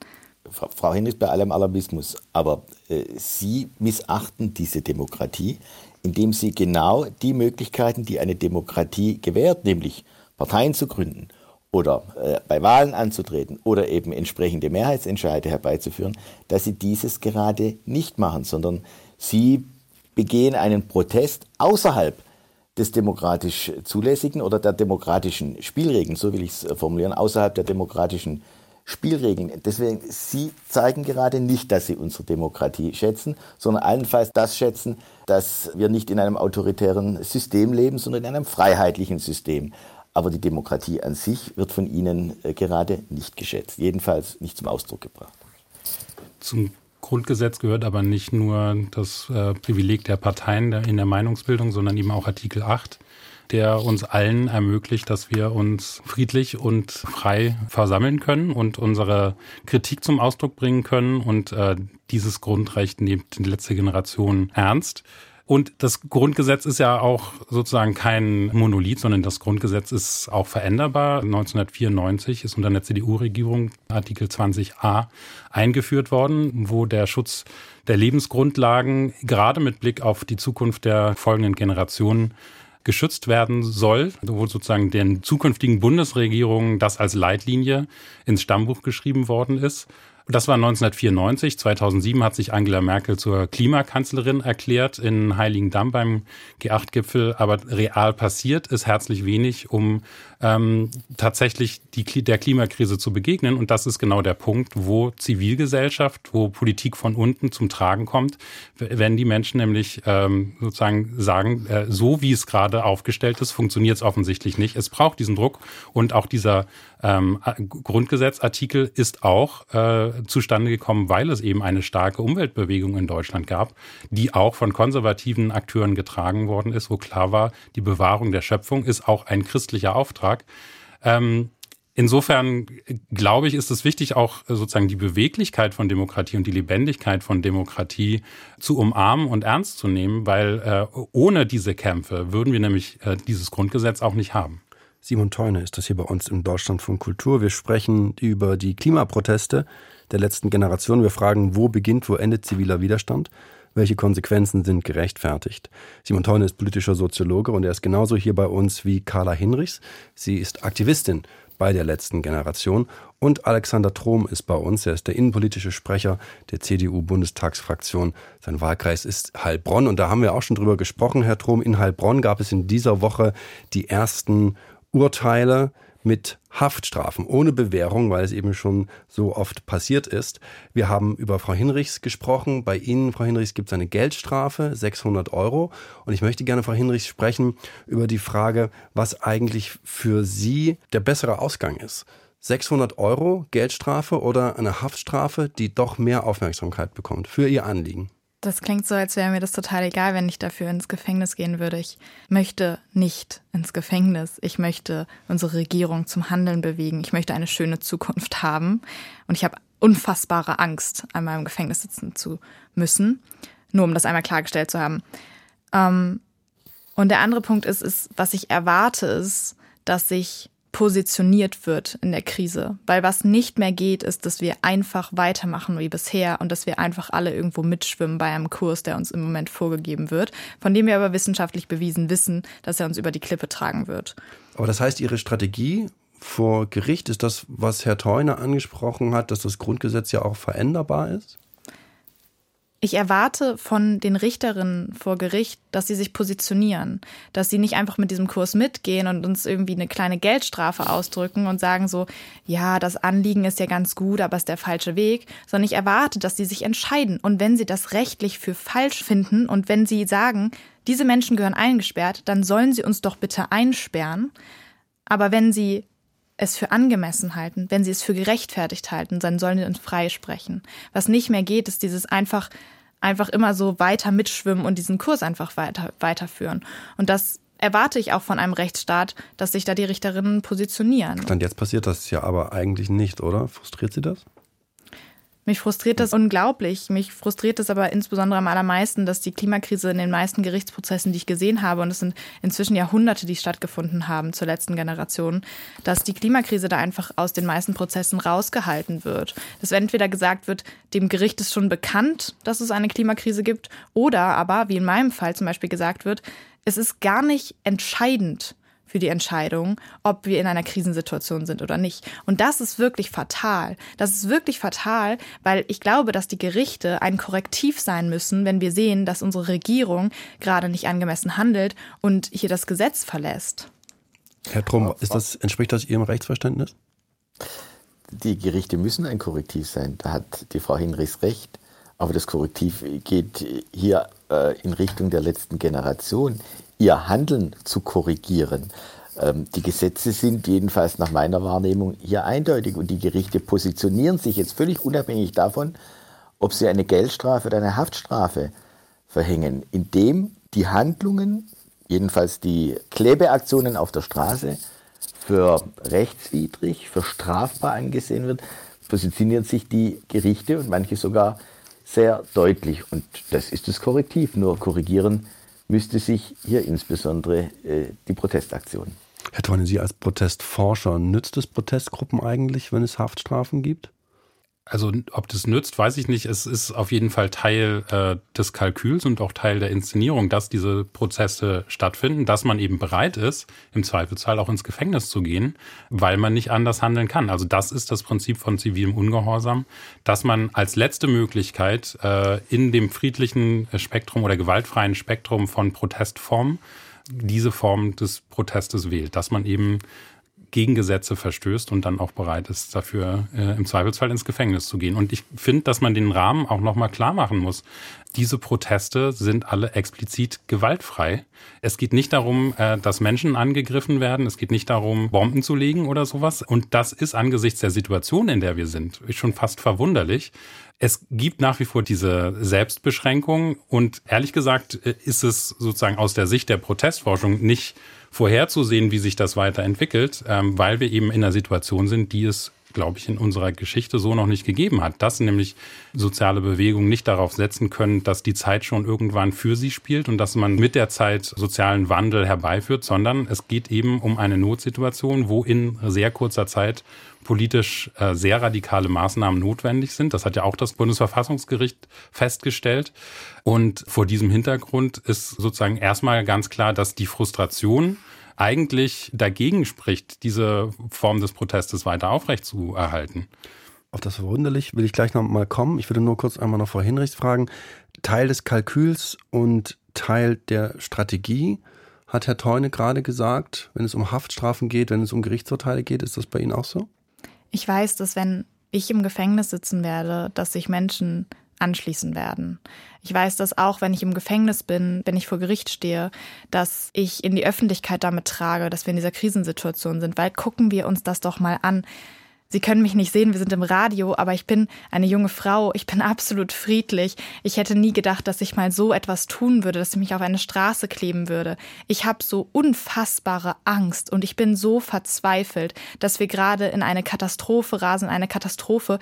Frau Hinrichs, bei allem Alarmismus, aber äh, Sie missachten diese Demokratie, indem Sie genau die Möglichkeiten, die eine Demokratie gewährt, nämlich Parteien zu gründen oder äh, bei Wahlen anzutreten oder eben entsprechende Mehrheitsentscheide herbeizuführen, dass Sie dieses gerade nicht machen, sondern Sie begehen einen Protest außerhalb des demokratisch Zulässigen oder der demokratischen Spielregeln, so will ich es formulieren, außerhalb der demokratischen Spielregeln. Deswegen, Sie zeigen gerade nicht, dass Sie unsere Demokratie schätzen, sondern allenfalls das schätzen, dass wir nicht in einem autoritären System leben, sondern in einem freiheitlichen System. Aber die Demokratie an sich wird von Ihnen gerade nicht geschätzt, jedenfalls nicht zum Ausdruck gebracht. Zum Grundgesetz gehört aber nicht nur das äh, Privileg der Parteien in der Meinungsbildung, sondern eben auch Artikel acht, der uns allen ermöglicht, dass wir uns friedlich und frei versammeln können und unsere Kritik zum Ausdruck bringen können. Und äh, dieses Grundrecht nimmt die letzte Generation ernst. Und das Grundgesetz ist ja auch sozusagen kein Monolith, sondern das Grundgesetz ist auch veränderbar. neunzehnhundertvierundneunzig ist unter der C D U-Regierung Artikel zwanzig a eingeführt worden, wo der Schutz der Lebensgrundlagen gerade mit Blick auf die Zukunft der folgenden Generationen geschützt werden soll, wo sozusagen den zukünftigen Bundesregierungen das als Leitlinie ins Stammbuch geschrieben worden ist. Das war neunzehnhundertvierundneunzig. zweitausendsieben hat sich Angela Merkel zur Klimakanzlerin erklärt in Heiligendamm beim G acht Gipfel. Aber real passiert ist herzlich wenig, um ähm, tatsächlich die, der Klimakrise zu begegnen. Und das ist genau der Punkt, wo Zivilgesellschaft, wo Politik von unten zum Tragen kommt, wenn die Menschen nämlich ähm, sozusagen sagen, äh, so wie es gerade aufgestellt ist, funktioniert es offensichtlich nicht. Es braucht diesen Druck und auch dieser ähm, Grundgesetzartikel ist auch äh, zustande gekommen, weil es eben eine starke Umweltbewegung in Deutschland gab, die auch von konservativen Akteuren getragen worden ist, wo klar war, die Bewahrung der Schöpfung ist auch ein christlicher Auftrag. Ähm, insofern, glaube ich, ist es wichtig, auch sozusagen die Beweglichkeit von Demokratie und die Lebendigkeit von Demokratie zu umarmen und ernst zu nehmen, weil äh, ohne diese Kämpfe würden wir nämlich äh, dieses Grundgesetz auch nicht haben. Simon Teune ist das hier bei uns im Deutschlandfunk Kultur. Wir sprechen über die Klimaproteste der letzten Generation. Wir fragen, wo beginnt, wo endet ziviler Widerstand? welche Konsequenzen sind gerechtfertigt. Simon Teune ist politischer Soziologe und er ist genauso hier bei uns wie Carla Hinrichs. Sie ist Aktivistin bei der letzten Generation. Und Alexander Throm ist bei uns. Er ist der innenpolitische Sprecher der C D U-Bundestagsfraktion. Sein Wahlkreis ist Heilbronn. Und da haben wir auch schon drüber gesprochen, Herr Throm. In Heilbronn gab es in dieser Woche die ersten Urteile mit Haftstrafen, ohne Bewährung, weil es eben schon so oft passiert ist. Wir haben über Frau Hinrichs gesprochen. Bei Ihnen, Frau Hinrichs, gibt es eine Geldstrafe, sechshundert Euro. Und ich möchte gerne, Frau Hinrichs, sprechen über die Frage, was eigentlich für Sie der bessere Ausgang ist. sechshundert Euro Geldstrafe oder eine Haftstrafe, die doch mehr Aufmerksamkeit bekommt für Ihr Anliegen? Das klingt so, als wäre mir das total egal, wenn ich dafür ins Gefängnis gehen würde. Ich möchte nicht ins Gefängnis. Ich möchte unsere Regierung zum Handeln bewegen. Ich möchte eine schöne Zukunft haben. Und ich habe unfassbare Angst, einmal im Gefängnis sitzen zu müssen. Nur um das einmal klargestellt zu haben. Und der andere Punkt ist, ist, was ich erwarte, ist, dass ich positioniert wird in der Krise. Weil was nicht mehr geht, ist, dass wir einfach weitermachen wie bisher und dass wir einfach alle irgendwo mitschwimmen bei einem Kurs, der uns im Moment vorgegeben wird, von dem wir aber wissenschaftlich bewiesen wissen, dass er uns über die Klippe tragen wird. Aber das heißt, Ihre Strategie vor Gericht ist das, was Herr Teune angesprochen hat, dass das Grundgesetz ja auch veränderbar ist? Ich erwarte von den Richterinnen vor Gericht, dass sie sich positionieren, dass sie nicht einfach mit diesem Kurs mitgehen und uns irgendwie eine kleine Geldstrafe ausdrücken und sagen so, ja, das Anliegen ist ja ganz gut, aber ist der falsche Weg, sondern ich erwarte, dass sie sich entscheiden. Und wenn sie das rechtlich für falsch finden und wenn sie sagen, diese Menschen gehören eingesperrt, dann sollen sie uns doch bitte einsperren. Aber wenn sie es für angemessen halten, wenn sie es für gerechtfertigt halten, dann sollen sie uns freisprechen. Was nicht mehr geht, ist dieses einfach, einfach immer so weiter mitschwimmen und diesen Kurs einfach weiter, weiterführen. Und das erwarte ich auch von einem Rechtsstaat, dass sich da die Richterinnen positionieren. Stand jetzt passiert das ja aber eigentlich nicht, oder? Frustriert Sie das? Mich frustriert das unglaublich. Mich frustriert das aber insbesondere am allermeisten, dass die Klimakrise in den meisten Gerichtsprozessen, die ich gesehen habe, und es sind inzwischen Jahrhunderte, die stattgefunden haben zur letzten Generation, dass die Klimakrise da einfach aus den meisten Prozessen rausgehalten wird. Dass entweder gesagt wird, dem Gericht ist schon bekannt, dass es eine Klimakrise gibt, oder aber, wie in meinem Fall zum Beispiel gesagt wird, es ist gar nicht entscheidend für die Entscheidung, ob wir in einer Krisensituation sind oder nicht. Und das ist wirklich fatal. Das ist wirklich fatal, weil ich glaube, dass die Gerichte ein Korrektiv sein müssen, wenn wir sehen, dass unsere Regierung gerade nicht angemessen handelt und hier das Gesetz verlässt. Herr Throm, ist das, entspricht das Ihrem Rechtsverständnis? Die Gerichte müssen ein Korrektiv sein. Da hat die Frau Hinrichs recht. Aber das Korrektiv geht hier äh, in Richtung der letzten Generation, ihr Handeln zu korrigieren. Ähm, die Gesetze sind jedenfalls nach meiner Wahrnehmung hier eindeutig und die Gerichte positionieren sich jetzt völlig unabhängig davon, ob sie eine Geldstrafe oder eine Haftstrafe verhängen, indem die Handlungen, jedenfalls die Klebeaktionen auf der Straße, für rechtswidrig, für strafbar angesehen wird, positionieren sich die Gerichte und manche sogar sehr deutlich. Und das ist das Korrektiv. Nur korrigieren müsste sich hier insbesondere äh, die Protestaktion. Herr Teune, Sie als Protestforscher, nützt es Protestgruppen eigentlich, wenn es Haftstrafen gibt? Also ob das nützt, weiß ich nicht. Es ist auf jeden Fall Teil äh, des Kalküls und auch Teil der Inszenierung, dass diese Prozesse stattfinden, dass man eben bereit ist, im Zweifelsfall auch ins Gefängnis zu gehen, weil man nicht anders handeln kann. Also das ist das Prinzip von zivilem Ungehorsam, dass man als letzte Möglichkeit äh, in dem friedlichen Spektrum oder gewaltfreien Spektrum von Protestformen diese Form des Protestes wählt, dass man eben gegen Gesetze verstößt und dann auch bereit ist, dafür äh, im Zweifelsfall ins Gefängnis zu gehen. Und ich finde, dass man den Rahmen auch nochmal klar machen muss. Diese Proteste sind alle explizit gewaltfrei. Es geht nicht darum, äh, dass Menschen angegriffen werden. Es geht nicht darum, Bomben zu legen oder sowas. Und das ist angesichts der Situation, in der wir sind, schon fast verwunderlich. Es gibt nach wie vor diese Selbstbeschränkung. Und ehrlich gesagt ist es sozusagen aus der Sicht der Protestforschung nicht vorherzusehen, wie sich das weiterentwickelt, weil wir eben in einer Situation sind, die es glaube ich, in unserer Geschichte so noch nicht gegeben hat. Dass nämlich soziale Bewegungen nicht darauf setzen können, dass die Zeit schon irgendwann für sie spielt und dass man mit der Zeit sozialen Wandel herbeiführt, sondern es geht eben um eine Notsituation, wo in sehr kurzer Zeit politisch äh, sehr radikale Maßnahmen notwendig sind. Das hat ja auch das Bundesverfassungsgericht festgestellt. Und vor diesem Hintergrund ist sozusagen erstmal ganz klar, dass die Frustration eigentlich dagegen spricht, diese Form des Protestes weiter aufrechtzuerhalten. Auf das Verwunderlich will ich gleich noch mal kommen. Ich würde nur kurz einmal noch Frau Hinrichs fragen. Teil des Kalküls und Teil der Strategie hat Herr Teune gerade gesagt, wenn es um Haftstrafen geht, wenn es um Gerichtsurteile geht, ist das bei Ihnen auch so? Ich weiß, dass wenn ich im Gefängnis sitzen werde, dass sich Menschen anschließen werden. Ich weiß, dass auch wenn ich im Gefängnis bin, wenn ich vor Gericht stehe, dass ich in die Öffentlichkeit damit trage, dass wir in dieser Krisensituation sind, weil gucken wir uns das doch mal an. Sie können mich nicht sehen, wir sind im Radio, aber ich bin eine junge Frau, ich bin absolut friedlich. Ich hätte nie gedacht, dass ich mal so etwas tun würde, dass ich mich auf eine Straße kleben würde. Ich habe so unfassbare Angst und ich bin so verzweifelt, dass wir gerade in eine Katastrophe rasen, eine Katastrophe,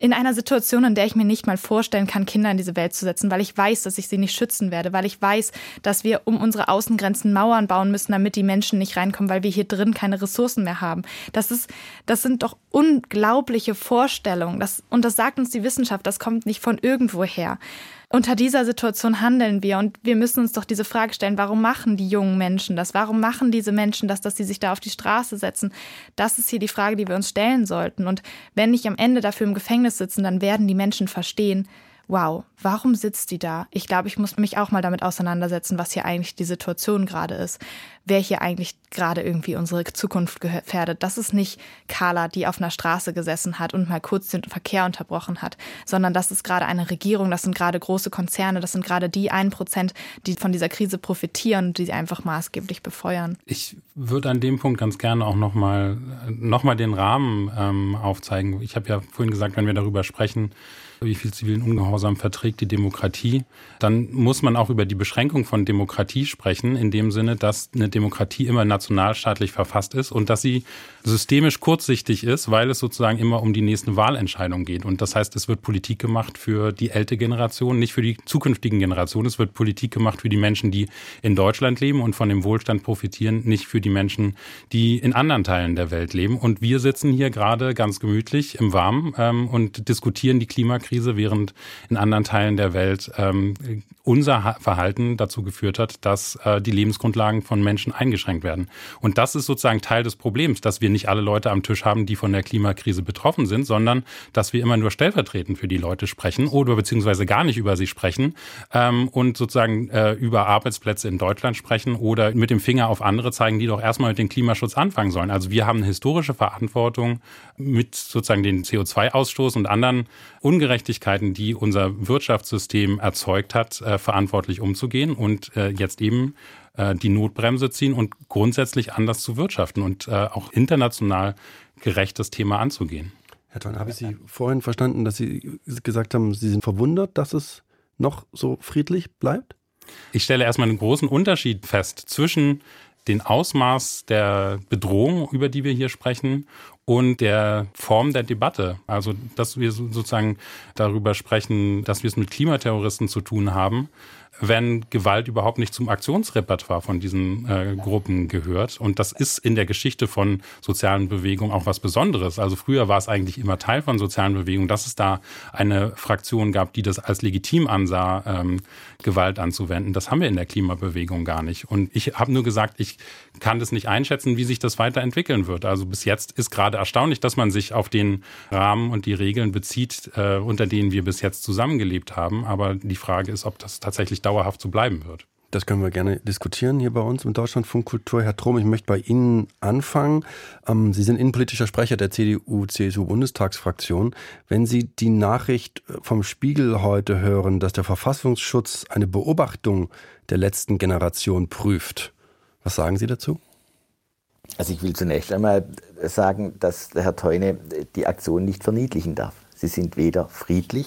in einer Situation, in der ich mir nicht mal vorstellen kann, Kinder in diese Welt zu setzen, weil ich weiß, dass ich sie nicht schützen werde, weil ich weiß, dass wir um unsere Außengrenzen Mauern bauen müssen, damit die Menschen nicht reinkommen, weil wir hier drin keine Ressourcen mehr haben. Das ist, das sind doch unglaubliche Vorstellungen. Das, und das sagt uns die Wissenschaft, das kommt nicht von irgendwoher. Unter dieser Situation handeln wir und wir müssen uns doch diese Frage stellen, warum machen die jungen Menschen das? Warum machen diese Menschen das, dass sie sich da auf die Straße setzen? Das ist hier die Frage, die wir uns stellen sollten. Und wenn nicht am Ende dafür im Gefängnis sitzen, dann werden die Menschen verstehen, wow, warum sitzt die da? Ich glaube, ich muss mich auch mal damit auseinandersetzen, was hier eigentlich die Situation gerade ist. Wer hier eigentlich gerade irgendwie unsere Zukunft gefährdet. Das ist nicht Carla, die auf einer Straße gesessen hat und mal kurz den Verkehr unterbrochen hat, sondern das ist gerade eine Regierung, das sind gerade große Konzerne, das sind gerade die ein Prozent, die von dieser Krise profitieren und die sie einfach maßgeblich befeuern. Ich würde an dem Punkt ganz gerne auch nochmal noch mal den Rahmen ähm, aufzeigen. Ich habe ja vorhin gesagt, wenn wir darüber sprechen, wie viel zivilen Ungehorsam verträgt die Demokratie, dann muss man auch über die Beschränkung von Demokratie sprechen, in dem Sinne, dass eine Demokratie immer nationalstaatlich verfasst ist und dass sie systemisch kurzsichtig ist, weil es sozusagen immer um die nächste Wahlentscheidung geht. Und das heißt, es wird Politik gemacht für die ältere Generation, nicht für die zukünftigen Generationen. Es wird Politik gemacht für die Menschen, die in Deutschland leben und von dem Wohlstand profitieren, nicht für die Menschen, die in anderen Teilen der Welt leben. Und wir sitzen hier gerade ganz gemütlich im Warmen ähm, und diskutieren die Klimakrise, während in anderen Teilen der Welt ähm, unser Verhalten dazu geführt hat, dass äh, die Lebensgrundlagen von Menschen eingeschränkt werden. Und das ist sozusagen Teil des Problems, dass wir nicht alle Leute am Tisch haben, die von der Klimakrise betroffen sind, sondern dass wir immer nur stellvertretend für die Leute sprechen oder beziehungsweise gar nicht über sie sprechen ähm, und sozusagen äh, über Arbeitsplätze in Deutschland sprechen oder mit dem Finger auf andere zeigen, die doch erstmal mit dem Klimaschutz anfangen sollen. Also wir haben eine historische Verantwortung mit sozusagen den C O zwei Ausstoß und anderen Ungerechtigkeiten, die unser Wirtschaftssystem erzeugt hat, äh, verantwortlich umzugehen und äh, jetzt eben die Notbremse ziehen und grundsätzlich anders zu wirtschaften und äh, auch international gerecht das Thema anzugehen. Herr Thorn, habe ich Sie vorhin verstanden, dass Sie gesagt haben, Sie sind verwundert, dass es noch so friedlich bleibt? Ich stelle erstmal einen großen Unterschied fest zwischen den Ausmaß der Bedrohung, über die wir hier sprechen, und der Form der Debatte. Also, dass wir sozusagen darüber sprechen, dass wir es mit Klimaterroristen zu tun haben, wenn Gewalt überhaupt nicht zum Aktionsrepertoire von diesen äh, Gruppen gehört. Und das ist in der Geschichte von sozialen Bewegungen auch was Besonderes. Also früher war es eigentlich immer Teil von sozialen Bewegungen, dass es da eine Fraktion gab, die das als legitim ansah, ähm, Gewalt anzuwenden. Das haben wir in der Klimabewegung gar nicht. Und ich habe nur gesagt, ich kann das nicht einschätzen, wie sich das weiterentwickeln wird. Also bis jetzt ist gerade erstaunlich, dass man sich auf den Rahmen und die Regeln bezieht, äh, unter denen wir bis jetzt zusammengelebt haben. Aber die Frage ist, ob das tatsächlich dauerhaft so bleiben wird. Das können wir gerne diskutieren hier bei uns im Deutschlandfunk Kultur. Herr Throm, ich möchte bei Ihnen anfangen. Sie sind innenpolitischer Sprecher der C D U C S U Bundestagsfraktion. Wenn Sie die Nachricht vom Spiegel heute hören, dass der Verfassungsschutz eine Beobachtung der letzten Generation prüft, was sagen Sie dazu? Also ich will zunächst einmal sagen, dass Herr Teune die Aktion nicht verniedlichen darf. Sie sind weder friedlich,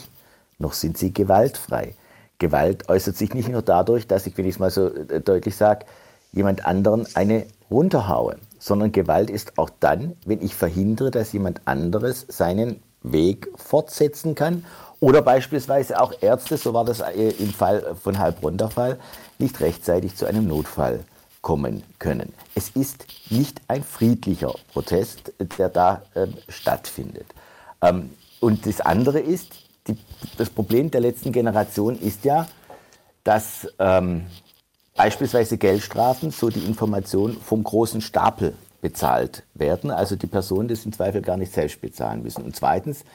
noch sind sie gewaltfrei. Gewalt äußert sich nicht nur dadurch, dass ich, wenn ich es mal so deutlich sage, jemand anderen eine runterhaue. sondern Gewalt ist auch dann, wenn ich verhindere, dass jemand anderes seinen Weg fortsetzen kann oder beispielsweise auch Ärzte, so war das im Fall von Heilbronn der Fall, nicht rechtzeitig zu einem Notfall kommen können. Es ist nicht ein friedlicher Protest, der da äh, stattfindet. Ähm, und das andere ist, die, das Problem der letzten Generation ist ja, dass ähm, beispielsweise Geldstrafen, so die Information, vom großen Stapel bezahlt werden, also die Personen das im Zweifel gar nicht selbst bezahlen müssen. Und zweitens,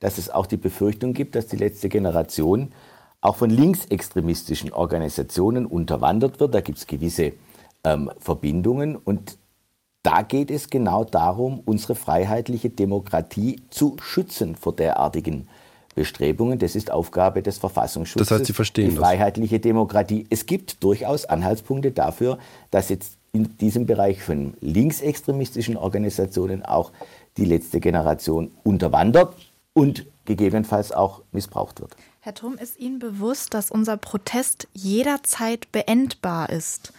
dass es auch die Befürchtung gibt, dass die letzte Generation auch von linksextremistischen Organisationen unterwandert wird. Da gibt es gewisse ähm, Verbindungen und da geht es genau darum, unsere freiheitliche Demokratie zu schützen vor derartigen Bestrebungen. Das ist Aufgabe des Verfassungsschutzes. Das heißt, Sie verstehen das. Die freiheitliche Demokratie. Es gibt durchaus Anhaltspunkte dafür, dass jetzt in diesem Bereich von linksextremistischen Organisationen auch die letzte Generation unterwandert und gegebenenfalls auch missbraucht wird. Herr Throm, ist Ihnen bewusst, dass unser Protest jederzeit beendbar ist?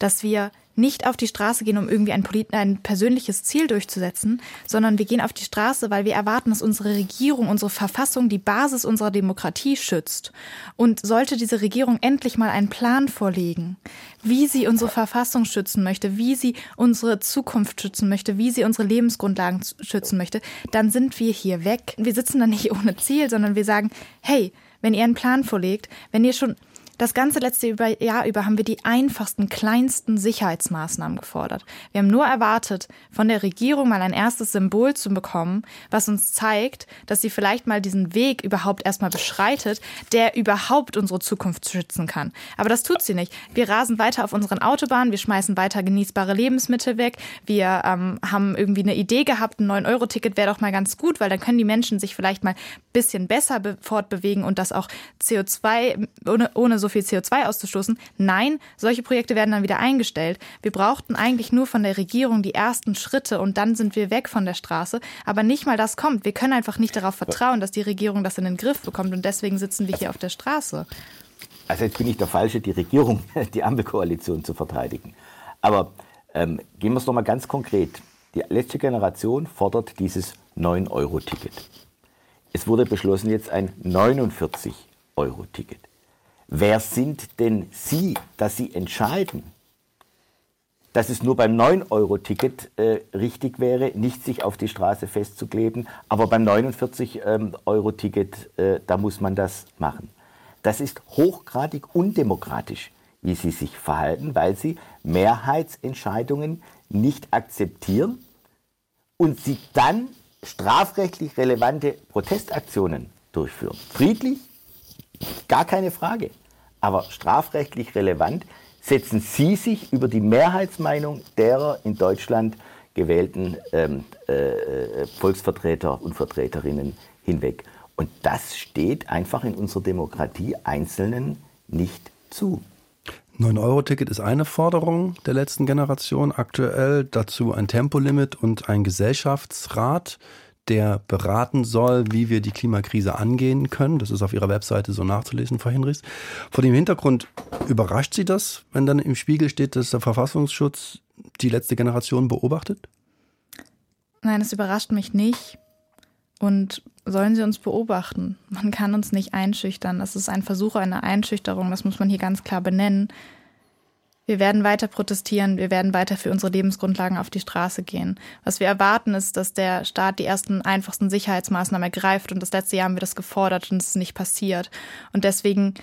Dass wir nicht auf die Straße gehen, um irgendwie ein, polit- ein persönliches Ziel durchzusetzen, sondern wir gehen auf die Straße, weil wir erwarten, dass unsere Regierung, unsere Verfassung die Basis unserer Demokratie schützt. Und sollte diese Regierung endlich mal einen Plan vorlegen, wie sie unsere Verfassung schützen möchte, wie sie unsere Zukunft schützen möchte, wie sie unsere Lebensgrundlagen schützen möchte, dann sind wir hier weg. Wir sitzen dann nicht ohne Ziel, sondern wir sagen, hey, wenn ihr einen Plan vorlegt, wenn ihr schon... Das ganze letzte Jahr über haben wir die einfachsten, kleinsten Sicherheitsmaßnahmen gefordert. Wir haben nur erwartet, von der Regierung mal ein erstes Symbol zu bekommen, was uns zeigt, dass sie vielleicht mal diesen Weg überhaupt erstmal beschreitet, der überhaupt unsere Zukunft schützen kann. Aber das tut sie nicht. Wir rasen weiter auf unseren Autobahnen, wir schmeißen weiter genießbare Lebensmittel weg, wir ähm, haben irgendwie eine Idee gehabt, ein neun Euro Ticket wäre doch mal ganz gut, weil dann können die Menschen sich vielleicht mal ein bisschen besser be- fortbewegen und das auch C O zwei ohne, ohne so viel C O zwei auszustoßen. Nein, solche Projekte werden dann wieder eingestellt. Wir brauchten eigentlich nur von der Regierung die ersten Schritte und dann sind wir weg von der Straße. Aber nicht mal das kommt. Wir können einfach nicht darauf vertrauen, dass die Regierung das in den Griff bekommt und deswegen sitzen wir hier auf der Straße. Also jetzt bin ich der Falsche, die Regierung, die Ampelkoalition zu verteidigen. Aber ähm, gehen wir es nochmal ganz konkret. Die letzte Generation fordert dieses neun Euro Ticket. Es wurde beschlossen jetzt ein neunundvierzig Euro Ticket. Wer sind denn Sie, dass Sie entscheiden, dass es nur beim neun Euro Ticket äh, richtig wäre, nicht sich auf die Straße festzukleben, aber beim neunundvierzig Euro Ticket, äh, da muss man das machen. Das ist hochgradig undemokratisch, wie Sie sich verhalten, weil Sie Mehrheitsentscheidungen nicht akzeptieren und Sie dann strafrechtlich relevante Protestaktionen durchführen. Friedlich? Gar keine Frage. Aber strafrechtlich relevant setzen Sie sich über die Mehrheitsmeinung derer in Deutschland gewählten ähm, äh, Volksvertreter und Vertreterinnen hinweg. Und das steht einfach in unserer Demokratie Einzelnen nicht zu. neun Euro Ticket ist eine Forderung der letzten Generation aktuell. Dazu ein Tempolimit und ein Gesellschaftsrat, der beraten soll, wie wir die Klimakrise angehen können. Das ist auf Ihrer Webseite so nachzulesen, Frau Hinrichs. Vor dem Hintergrund überrascht Sie das, wenn dann im Spiegel steht, dass der Verfassungsschutz die letzte Generation beobachtet? Nein, es überrascht mich nicht. Und sollen sie uns beobachten? Man kann uns nicht einschüchtern. Das ist ein Versuch einer Einschüchterung. Das muss man hier ganz klar benennen. Wir werden weiter protestieren, wir werden weiter für unsere Lebensgrundlagen auf die Straße gehen. Was wir erwarten ist, dass der Staat die ersten einfachsten Sicherheitsmaßnahmen ergreift und das letzte Jahr haben wir das gefordert und es ist nicht passiert. Und deswegen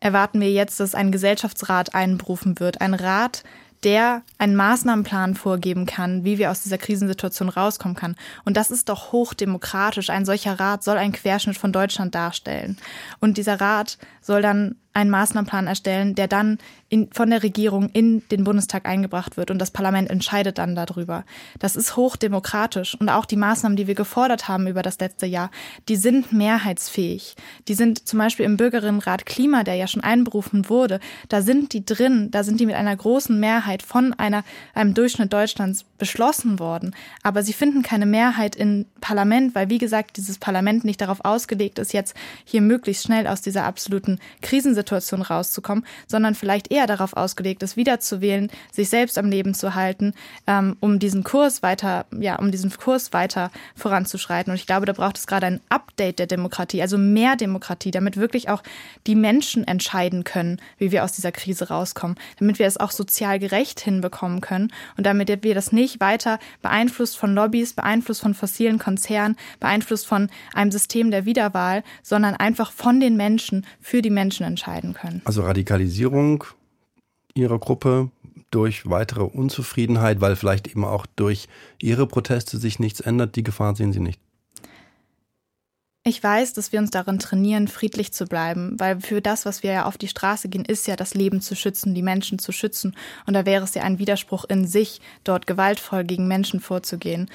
erwarten wir jetzt, dass ein Gesellschaftsrat einberufen wird, ein Rat, der einen Maßnahmenplan vorgeben kann, wie wir aus dieser Krisensituation rauskommen können. Und das ist doch hochdemokratisch. Ein solcher Rat soll einen Querschnitt von Deutschland darstellen. Und dieser Rat soll dann einen Maßnahmenplan erstellen, der dann in, von der Regierung in den Bundestag eingebracht wird. Und das Parlament entscheidet dann darüber. Das ist hochdemokratisch. Und auch die Maßnahmen, die wir gefordert haben über das letzte Jahr, die sind mehrheitsfähig. Die sind zum Beispiel im Bürgerinnenrat Klima, der ja schon einberufen wurde, da sind die drin, da sind die mit einer großen Mehrheit von einer, einem Durchschnitt Deutschlands beschlossen worden. Aber sie finden keine Mehrheit im Parlament, weil, wie gesagt, dieses Parlament nicht darauf ausgelegt ist, jetzt hier möglichst schnell aus dieser absoluten Krisensituation Situation rauszukommen, sondern vielleicht eher darauf ausgelegt ist, wiederzuwählen, sich selbst am Leben zu halten, ähm, um diesen Kurs weiter, ja, um diesen Kurs weiter voranzuschreiten. Und ich glaube, da braucht es gerade ein Update der Demokratie, also mehr Demokratie, damit wirklich auch die Menschen entscheiden können, wie wir aus dieser Krise rauskommen, damit wir es auch sozial gerecht hinbekommen können und damit wir das nicht weiter beeinflusst von Lobbys, beeinflusst von fossilen Konzernen, beeinflusst von einem System der Wiederwahl, sondern einfach von den Menschen, für die Menschen entscheiden können. Also Radikalisierung ihrer Gruppe durch weitere Unzufriedenheit, weil vielleicht eben auch durch ihre Proteste sich nichts ändert, die Gefahr sehen Sie nicht. Ich weiß, dass wir uns darin trainieren, friedlich zu bleiben, weil für das, was wir ja auf die Straße gehen, ist ja das Leben zu schützen, die Menschen zu schützen. Und da wäre es ja ein Widerspruch in sich, dort gewaltvoll gegen Menschen vorzugehen.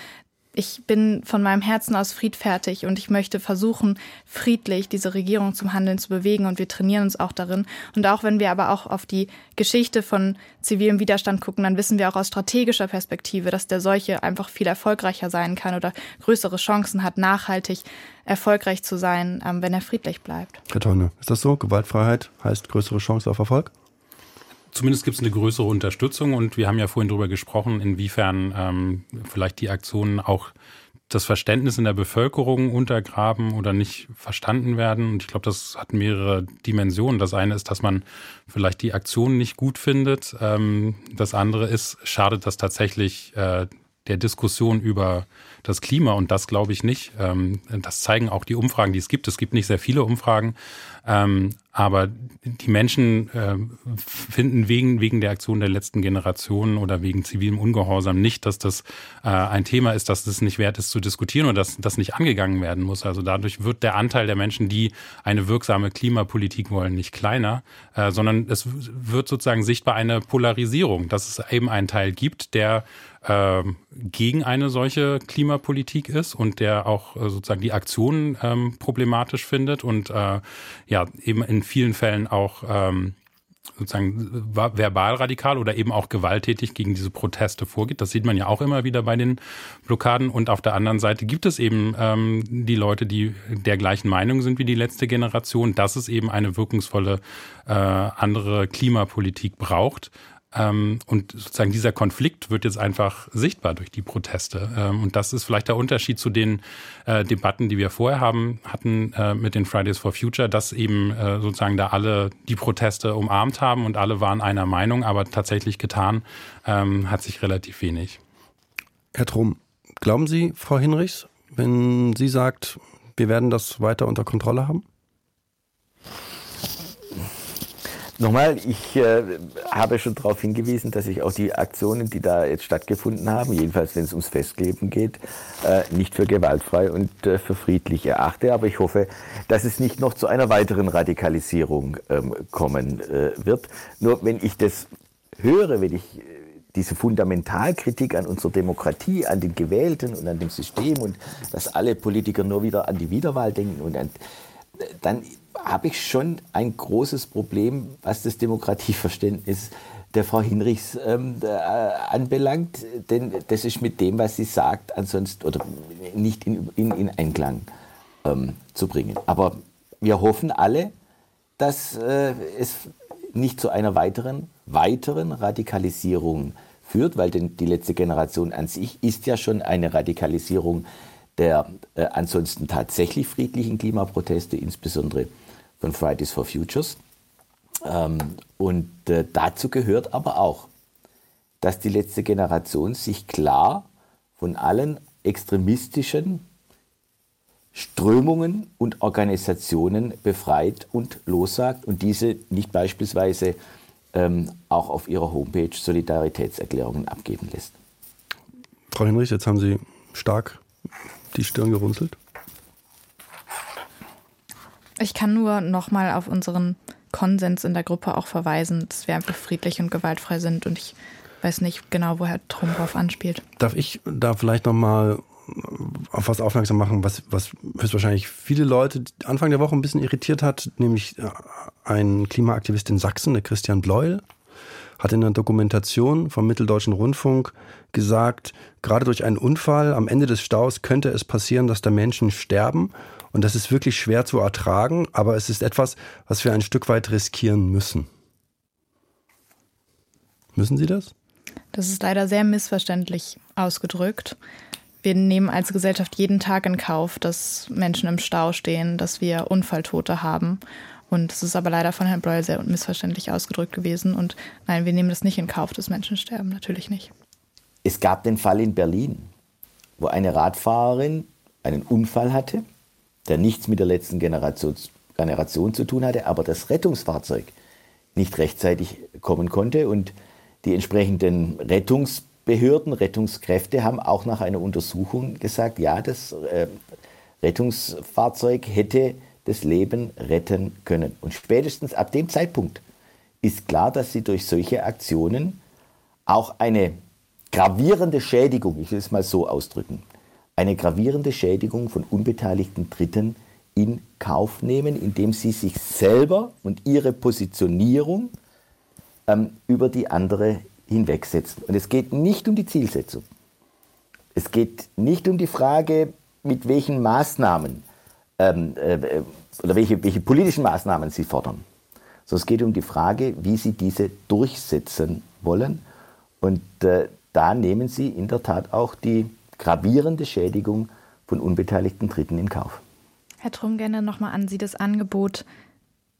Ich bin von meinem Herzen aus friedfertig und ich möchte versuchen, friedlich diese Regierung zum Handeln zu bewegen und wir trainieren uns auch darin. Und auch wenn wir aber auch auf die Geschichte von zivilem Widerstand gucken, dann wissen wir auch aus strategischer Perspektive, dass der solche einfach viel erfolgreicher sein kann oder größere Chancen hat, nachhaltig erfolgreich zu sein, wenn er friedlich bleibt. Herr Teune, ist das so? Gewaltfreiheit heißt größere Chance auf Erfolg? Zumindest gibt es eine größere Unterstützung und wir haben ja vorhin darüber gesprochen, inwiefern ähm, vielleicht die Aktionen auch das Verständnis in der Bevölkerung untergraben oder nicht verstanden werden. Und ich glaube, das hat mehrere Dimensionen. Das eine ist, dass man vielleicht die Aktionen nicht gut findet. Ähm, das andere ist, schadet das tatsächlich äh, der Diskussion über das Klima? Und das glaube ich nicht. Ähm, das zeigen auch die Umfragen, die es gibt. Es gibt nicht sehr viele Umfragen. Ähm, aber die Menschen äh, finden wegen, wegen der Aktion der letzten Generation oder wegen zivilem Ungehorsam nicht, dass das äh, ein Thema ist, dass es nicht wert ist zu diskutieren oder dass das nicht angegangen werden muss. Also dadurch wird der Anteil der Menschen, die eine wirksame Klimapolitik wollen, nicht kleiner, äh, sondern es wird sozusagen sichtbar eine Polarisierung, dass es eben einen Teil gibt, der äh, gegen eine solche Klimapolitik ist und der auch äh, sozusagen die Aktionen äh, problematisch findet und äh, ja, eben in vielen Fällen auch ähm, sozusagen verbal radikal oder eben auch gewalttätig gegen diese Proteste vorgeht. Das sieht man ja auch immer wieder bei den Blockaden. Und auf der anderen Seite gibt es eben ähm, die Leute, die der gleichen Meinung sind wie die letzte Generation, dass es eben eine wirkungsvolle äh, andere Klimapolitik braucht. Ähm, und sozusagen dieser Konflikt wird jetzt einfach sichtbar durch die Proteste. Ähm, und das ist vielleicht der Unterschied zu den äh, Debatten, die wir vorher haben hatten äh, mit den Fridays for Future, dass eben äh, sozusagen da alle die Proteste umarmt haben und alle waren einer Meinung, aber tatsächlich getan ähm, hat sich relativ wenig. Herr Throm, glauben Sie, Frau Hinrichs, wenn sie sagt, wir werden das weiter unter Kontrolle haben? Nochmal, ich äh, habe schon darauf hingewiesen, dass ich auch die Aktionen, die da jetzt stattgefunden haben, jedenfalls wenn es ums Festkleben geht, äh, nicht für gewaltfrei und äh, für friedlich erachte. Aber ich hoffe, dass es nicht noch zu einer weiteren Radikalisierung ähm, kommen äh, wird. Nur wenn ich das höre, wenn ich diese Fundamentalkritik an unserer Demokratie, an den Gewählten und an dem System und dass alle Politiker nur wieder an die Wiederwahl denken und an, dann habe ich schon ein großes Problem, was das Demokratieverständnis der Frau Hinrichs ähm, äh, anbelangt. Denn das ist mit dem, was sie sagt, ansonsten oder nicht in, in, in Einklang ähm, zu bringen. Aber wir hoffen alle, dass äh, es nicht zu einer weiteren, weiteren Radikalisierung führt, weil denn die letzte Generation an sich ist ja schon eine Radikalisierung der äh, ansonsten tatsächlich friedlichen Klimaproteste, insbesondere von Fridays for Futures. Ähm, und äh, dazu gehört aber auch, dass die letzte Generation sich klar von allen extremistischen Strömungen und Organisationen befreit und lossagt und diese nicht beispielsweise ähm, auch auf ihrer Homepage Solidaritätserklärungen abgeben lässt. Frau Hinrichs, jetzt haben Sie stark die Stirn gerunzelt. Ich kann nur nochmal auf unseren Konsens in der Gruppe auch verweisen, dass wir einfach friedlich und gewaltfrei sind und ich weiß nicht genau, wo Herr Throm drauf anspielt. Darf ich da vielleicht nochmal auf was aufmerksam machen, was, was höchstwahrscheinlich viele Leute Anfang der Woche ein bisschen irritiert hat, nämlich ein Klimaaktivist in Sachsen, der Christian Bleul, hat in einer Dokumentation vom Mitteldeutschen Rundfunk gesagt, gerade durch einen Unfall am Ende des Staus könnte es passieren, dass da Menschen sterben. Und das ist wirklich schwer zu ertragen, aber es ist etwas, was wir ein Stück weit riskieren müssen. Müssen Sie das? Das ist leider sehr missverständlich ausgedrückt. Wir nehmen als Gesellschaft jeden Tag in Kauf, dass Menschen im Stau stehen, dass wir Unfalltote haben. Und es ist aber leider von Herrn Bleul sehr missverständlich ausgedrückt gewesen. Und nein, wir nehmen das nicht in Kauf, dass Menschen sterben. Natürlich nicht. Es gab den Fall in Berlin, wo eine Radfahrerin einen Unfall hatte, der nichts mit der letzten Generation, Generation zu tun hatte, aber das Rettungsfahrzeug nicht rechtzeitig kommen konnte. Und die entsprechenden Rettungsbehörden, Rettungskräfte haben auch nach einer Untersuchung gesagt, ja, das äh, Rettungsfahrzeug hätte das Leben retten können. Und spätestens ab dem Zeitpunkt ist klar, dass sie durch solche Aktionen auch eine gravierende Schädigung, ich will es mal so ausdrücken, eine gravierende Schädigung von unbeteiligten Dritten in Kauf nehmen, indem sie sich selber und ihre Positionierung ähm, über die andere hinwegsetzen. Und es geht nicht um die Zielsetzung. Es geht nicht um die Frage, mit welchen Maßnahmen ähm, äh, oder welche, welche politischen Maßnahmen sie fordern. Sondern es geht um die Frage, wie sie diese durchsetzen wollen. Und äh, da nehmen sie in der Tat auch die gravierende Schädigung von unbeteiligten Dritten in Kauf. Herr Throm, gerne nochmal an Sie das Angebot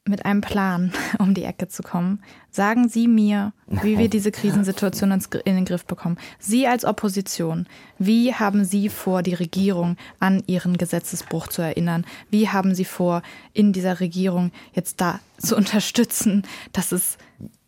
mit einem Plan um die Ecke zu kommen. Sagen Sie mir, wie wir diese Krisensituation in den Griff bekommen. Sie als Opposition, wie haben Sie vor, die Regierung an ihren Gesetzesbruch zu erinnern? Wie haben Sie vor, in dieser Regierung jetzt da zu unterstützen, dass es...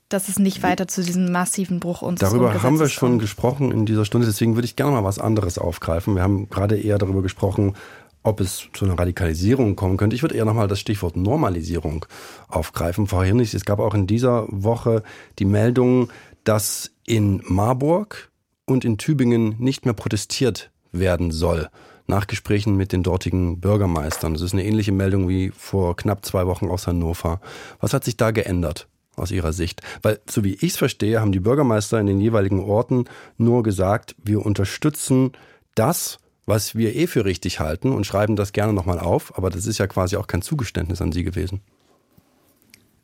dass es nicht weiter zu diesem massiven Bruch unseres Darüber Grundgesetzes haben wir schon kommt. gesprochen in dieser Stunde, deswegen würde ich gerne mal was anderes aufgreifen. Wir haben gerade eher darüber gesprochen, ob es zu einer Radikalisierung kommen könnte. Ich würde eher nochmal das Stichwort Normalisierung aufgreifen. Frau Hinrichs, es gab auch in dieser Woche die Meldung, dass in Marburg und in Tübingen nicht mehr protestiert werden soll, nach Gesprächen mit den dortigen Bürgermeistern. Das ist eine ähnliche Meldung wie vor knapp zwei Wochen aus Hannover. Was hat sich da geändert aus Ihrer Sicht? Weil, so wie ich es verstehe, haben die Bürgermeister in den jeweiligen Orten nur gesagt, wir unterstützen das, was wir eh für richtig halten und schreiben das gerne nochmal auf. Aber das ist ja quasi auch kein Zugeständnis an Sie gewesen.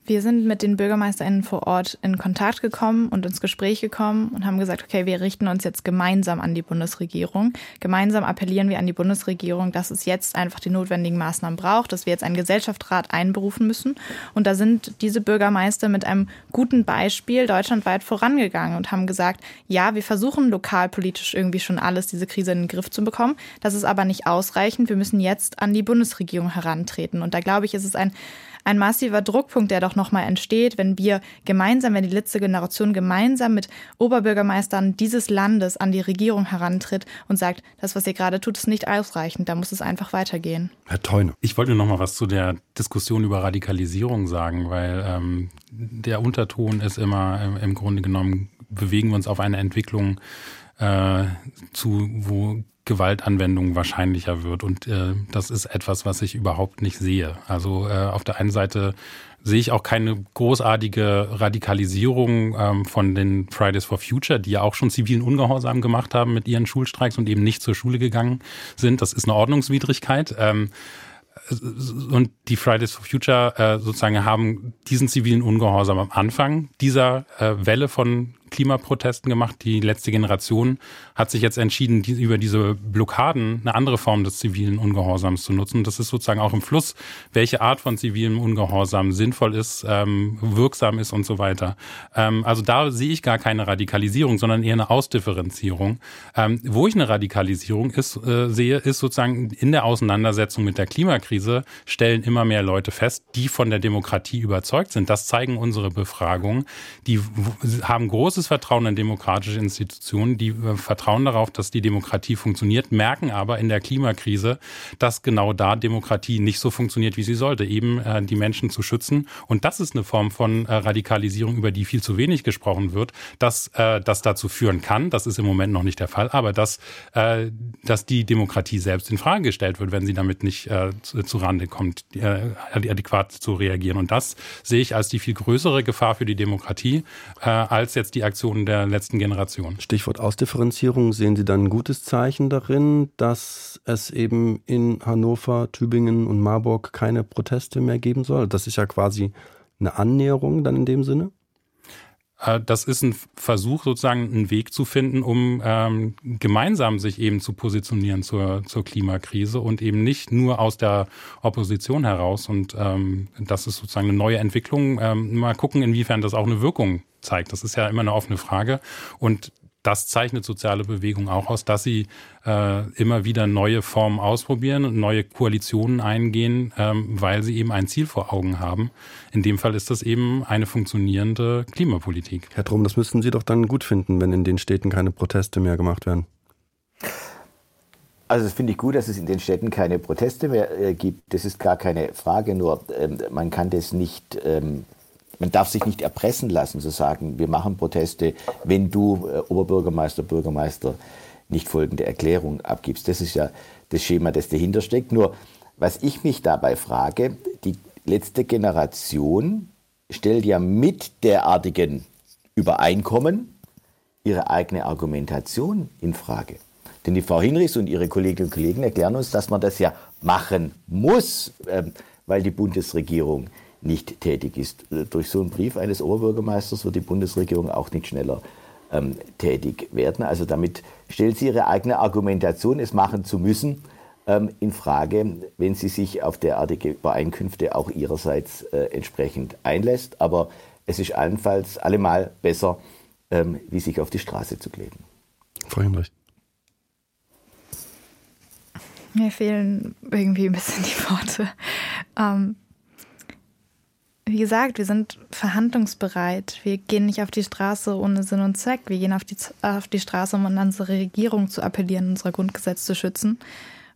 Wir sind mit den BürgermeisterInnen vor Ort in Kontakt gekommen und ins Gespräch gekommen und haben gesagt, okay, wir richten uns jetzt gemeinsam an die Bundesregierung. Gemeinsam appellieren wir an die Bundesregierung, dass es jetzt einfach die notwendigen Maßnahmen braucht, dass wir jetzt einen Gesellschaftsrat einberufen müssen. Und da sind diese Bürgermeister mit einem guten Beispiel deutschlandweit vorangegangen und haben gesagt, ja, wir versuchen lokalpolitisch irgendwie schon alles, diese Krise in den Griff zu bekommen. Das ist aber nicht ausreichend. Wir müssen jetzt an die Bundesregierung herantreten. Und da, glaube ich, ist es ein Ein massiver Druckpunkt, der doch nochmal entsteht, wenn wir gemeinsam, wenn die letzte Generation gemeinsam mit Oberbürgermeistern dieses Landes an die Regierung herantritt und sagt, das, was ihr gerade tut, ist nicht ausreichend, da muss es einfach weitergehen. Herr Teune. Ich wollte nur nochmal was zu der Diskussion über Radikalisierung sagen, weil ähm, der Unterton ist immer, äh, im Grunde genommen bewegen wir uns auf eine Entwicklung äh, zu, wo Gewaltanwendung wahrscheinlicher wird. Und äh, das ist etwas, was ich überhaupt nicht sehe. Also äh, auf der einen Seite sehe ich auch keine großartige Radikalisierung ähm, von den Fridays for Future, die ja auch schon zivilen Ungehorsam gemacht haben mit ihren Schulstreiks und eben nicht zur Schule gegangen sind. Das ist eine Ordnungswidrigkeit. Ähm, und die Fridays for Future äh, sozusagen haben diesen zivilen Ungehorsam am Anfang dieser äh, Welle von Klimaprotesten gemacht. Die letzte Generation hat sich jetzt entschieden, die, über diese Blockaden eine andere Form des zivilen Ungehorsams zu nutzen. Das ist sozusagen auch im Fluss, welche Art von zivilem Ungehorsam sinnvoll ist, ähm, wirksam ist und so weiter. Ähm, also da sehe ich gar keine Radikalisierung, sondern eher eine Ausdifferenzierung. Ähm, wo ich eine Radikalisierung ist, äh, sehe, ist sozusagen in der Auseinandersetzung mit der Klimakrise stellen immer mehr Leute fest, die von der Demokratie überzeugt sind. Das zeigen unsere Befragungen. Die w- haben große großes Vertrauen in demokratische Institutionen, die vertrauen darauf, dass die Demokratie funktioniert, merken aber in der Klimakrise, dass genau da Demokratie nicht so funktioniert, wie sie sollte, eben äh, die Menschen zu schützen. Und das ist eine Form von äh, Radikalisierung, über die viel zu wenig gesprochen wird, dass äh, das dazu führen kann, das ist im Moment noch nicht der Fall, aber dass, äh, dass die Demokratie selbst in Frage gestellt wird, wenn sie damit nicht äh, zu, zu Rande kommt, äh, adäquat zu reagieren. Und das sehe ich als die viel größere Gefahr für die Demokratie, äh, als jetzt die Aktionen der letzten Generation. Stichwort Ausdifferenzierung. Sehen Sie dann ein gutes Zeichen darin, dass es eben in Hannover, Tübingen und Marburg keine Proteste mehr geben soll? Das ist ja quasi eine Annäherung dann in dem Sinne? Das ist ein Versuch, sozusagen einen Weg zu finden, um ähm, gemeinsam sich eben zu positionieren zur, zur Klimakrise und eben nicht nur aus der Opposition heraus. Und ähm, das ist sozusagen eine neue Entwicklung. Ähm, mal gucken, inwiefern das auch eine Wirkung zeigt. Das ist ja immer eine offene Frage. Und das zeichnet soziale Bewegung auch aus, dass sie äh, immer wieder neue Formen ausprobieren und neue Koalitionen eingehen, ähm, weil sie eben ein Ziel vor Augen haben. In dem Fall ist das eben eine funktionierende Klimapolitik. Herr Throm, das müssten Sie doch dann gut finden, wenn in den Städten keine Proteste mehr gemacht werden. Also das finde ich gut, dass es in den Städten keine Proteste mehr äh, gibt. Das ist gar keine Frage, nur ähm, man kann das nicht... Ähm Man darf sich nicht erpressen lassen, zu sagen, wir machen Proteste, wenn du äh, Oberbürgermeister, Bürgermeister nicht folgende Erklärung abgibst. Das ist ja das Schema, das dahinter steckt. Nur, was ich mich dabei frage, die letzte Generation stellt ja mit derartigen Übereinkommen ihre eigene Argumentation in Frage. Denn die Frau Hinrichs und ihre Kolleginnen und Kollegen erklären uns, dass man das ja machen muss, äh, weil die Bundesregierung nicht tätig ist. Durch so einen Brief eines Oberbürgermeisters wird die Bundesregierung auch nicht schneller ähm, tätig werden. Also damit stellt sie ihre eigene Argumentation, es machen zu müssen, ähm, in Frage, wenn sie sich auf derartige Übereinkünfte auch ihrerseits äh, entsprechend einlässt. Aber es ist allenfalls allemal besser, ähm, wie sich auf die Straße zu kleben. Frau Hinrichs. Mir fehlen irgendwie ein bisschen die Worte. Ähm Wie gesagt, wir sind verhandlungsbereit. Wir gehen nicht auf die Straße ohne Sinn und Zweck. Wir gehen auf die, auf die Straße, um an unsere Regierung zu appellieren, unser Grundgesetz zu schützen.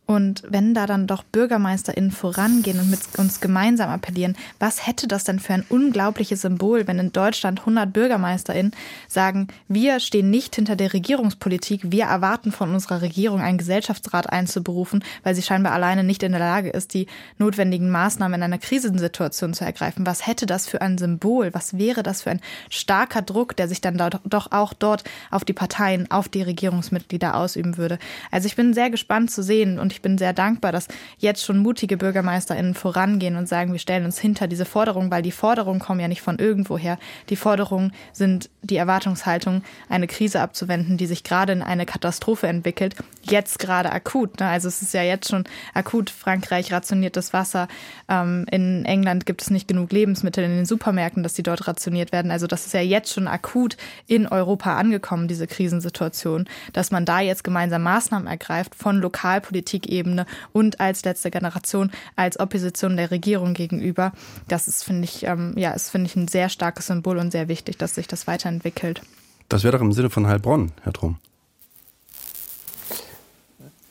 Und wenn da dann doch BürgermeisterInnen vorangehen und mit uns gemeinsam appellieren, was hätte das denn für ein unglaubliches Symbol, wenn in Deutschland hundert BürgermeisterInnen sagen, wir stehen nicht hinter der Regierungspolitik, wir erwarten von unserer Regierung einen Gesellschaftsrat einzuberufen, weil sie scheinbar alleine nicht in der Lage ist, die notwendigen Maßnahmen in einer Krisensituation zu ergreifen. Was hätte das für ein Symbol? Was wäre das für ein starker Druck, der sich dann doch auch dort auf die Parteien, auf die Regierungsmitglieder ausüben würde? Also ich bin sehr gespannt zu sehen und ich bin sehr dankbar, dass jetzt schon mutige BürgermeisterInnen vorangehen und sagen, wir stellen uns hinter diese Forderung, weil die Forderungen kommen ja nicht von irgendwoher. Die Forderungen sind die Erwartungshaltung, eine Krise abzuwenden, die sich gerade in eine Katastrophe entwickelt, jetzt gerade akut. Ne? Also es ist ja jetzt schon akut. Frankreich rationiert das Wasser. Ähm, in England gibt es nicht genug Lebensmittel in den Supermärkten, dass die dort rationiert werden. Also das ist ja jetzt schon akut in Europa angekommen, diese Krisensituation, dass man da jetzt gemeinsam Maßnahmen ergreift von Lokalpolitik Ebene und als letzte Generation, als Opposition der Regierung gegenüber. Das ist, finde ich, ähm, ja, ist, finde ich, ein sehr starkes Symbol und sehr wichtig, dass sich das weiterentwickelt. Das wäre doch im Sinne von Heilbronn, Herr Throm.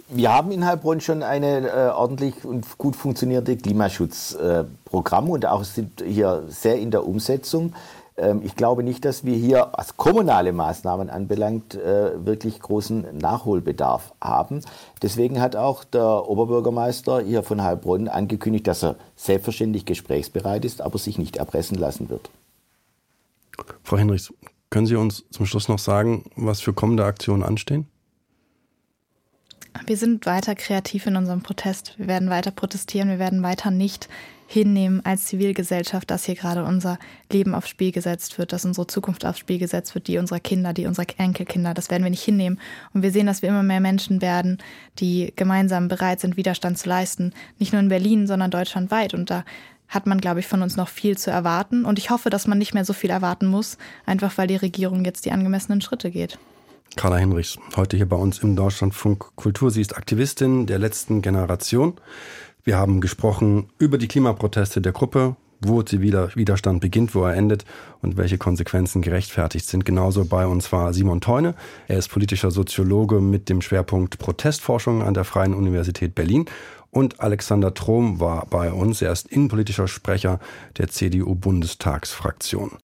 Wir haben in Heilbronn schon ein äh, ordentlich und gut funktionierende Klimaschutzprogramm äh, und auch sind hier sehr in der Umsetzung. Ähm, ich glaube nicht, dass wir hier, was kommunale Maßnahmen anbelangt, äh, wirklich großen Nachholbedarf haben. Deswegen hat auch der Oberbürgermeister hier von Heilbronn angekündigt, dass er selbstverständlich gesprächsbereit ist, aber sich nicht erpressen lassen wird. Frau Hinrichs, können Sie uns zum Schluss noch sagen, was für kommende Aktionen anstehen? Wir sind weiter kreativ in unserem Protest. Wir werden weiter protestieren. Wir werden weiter nicht hinnehmen als Zivilgesellschaft, dass hier gerade unser Leben aufs Spiel gesetzt wird, dass unsere Zukunft aufs Spiel gesetzt wird, die unserer Kinder, die unserer Enkelkinder. Das werden wir nicht hinnehmen. Und wir sehen, dass wir immer mehr Menschen werden, die gemeinsam bereit sind, Widerstand zu leisten. Nicht nur in Berlin, sondern deutschlandweit. Und da hat man, glaube ich, von uns noch viel zu erwarten. Und ich hoffe, dass man nicht mehr so viel erwarten muss, einfach weil die Regierung jetzt die angemessenen Schritte geht. Carla Hinrichs, heute hier bei uns im Deutschlandfunk Kultur. Sie ist Aktivistin der letzten Generation. Wir haben gesprochen über die Klimaproteste der Gruppe, wo ziviler Widerstand beginnt, wo er endet und welche Konsequenzen gerechtfertigt sind. Genauso bei uns war Simon Teune. Er ist politischer Soziologe mit dem Schwerpunkt Protestforschung an der Freien Universität Berlin. Und Alexander Throm war bei uns. Er ist innenpolitischer Sprecher der C D U-Bundestagsfraktion.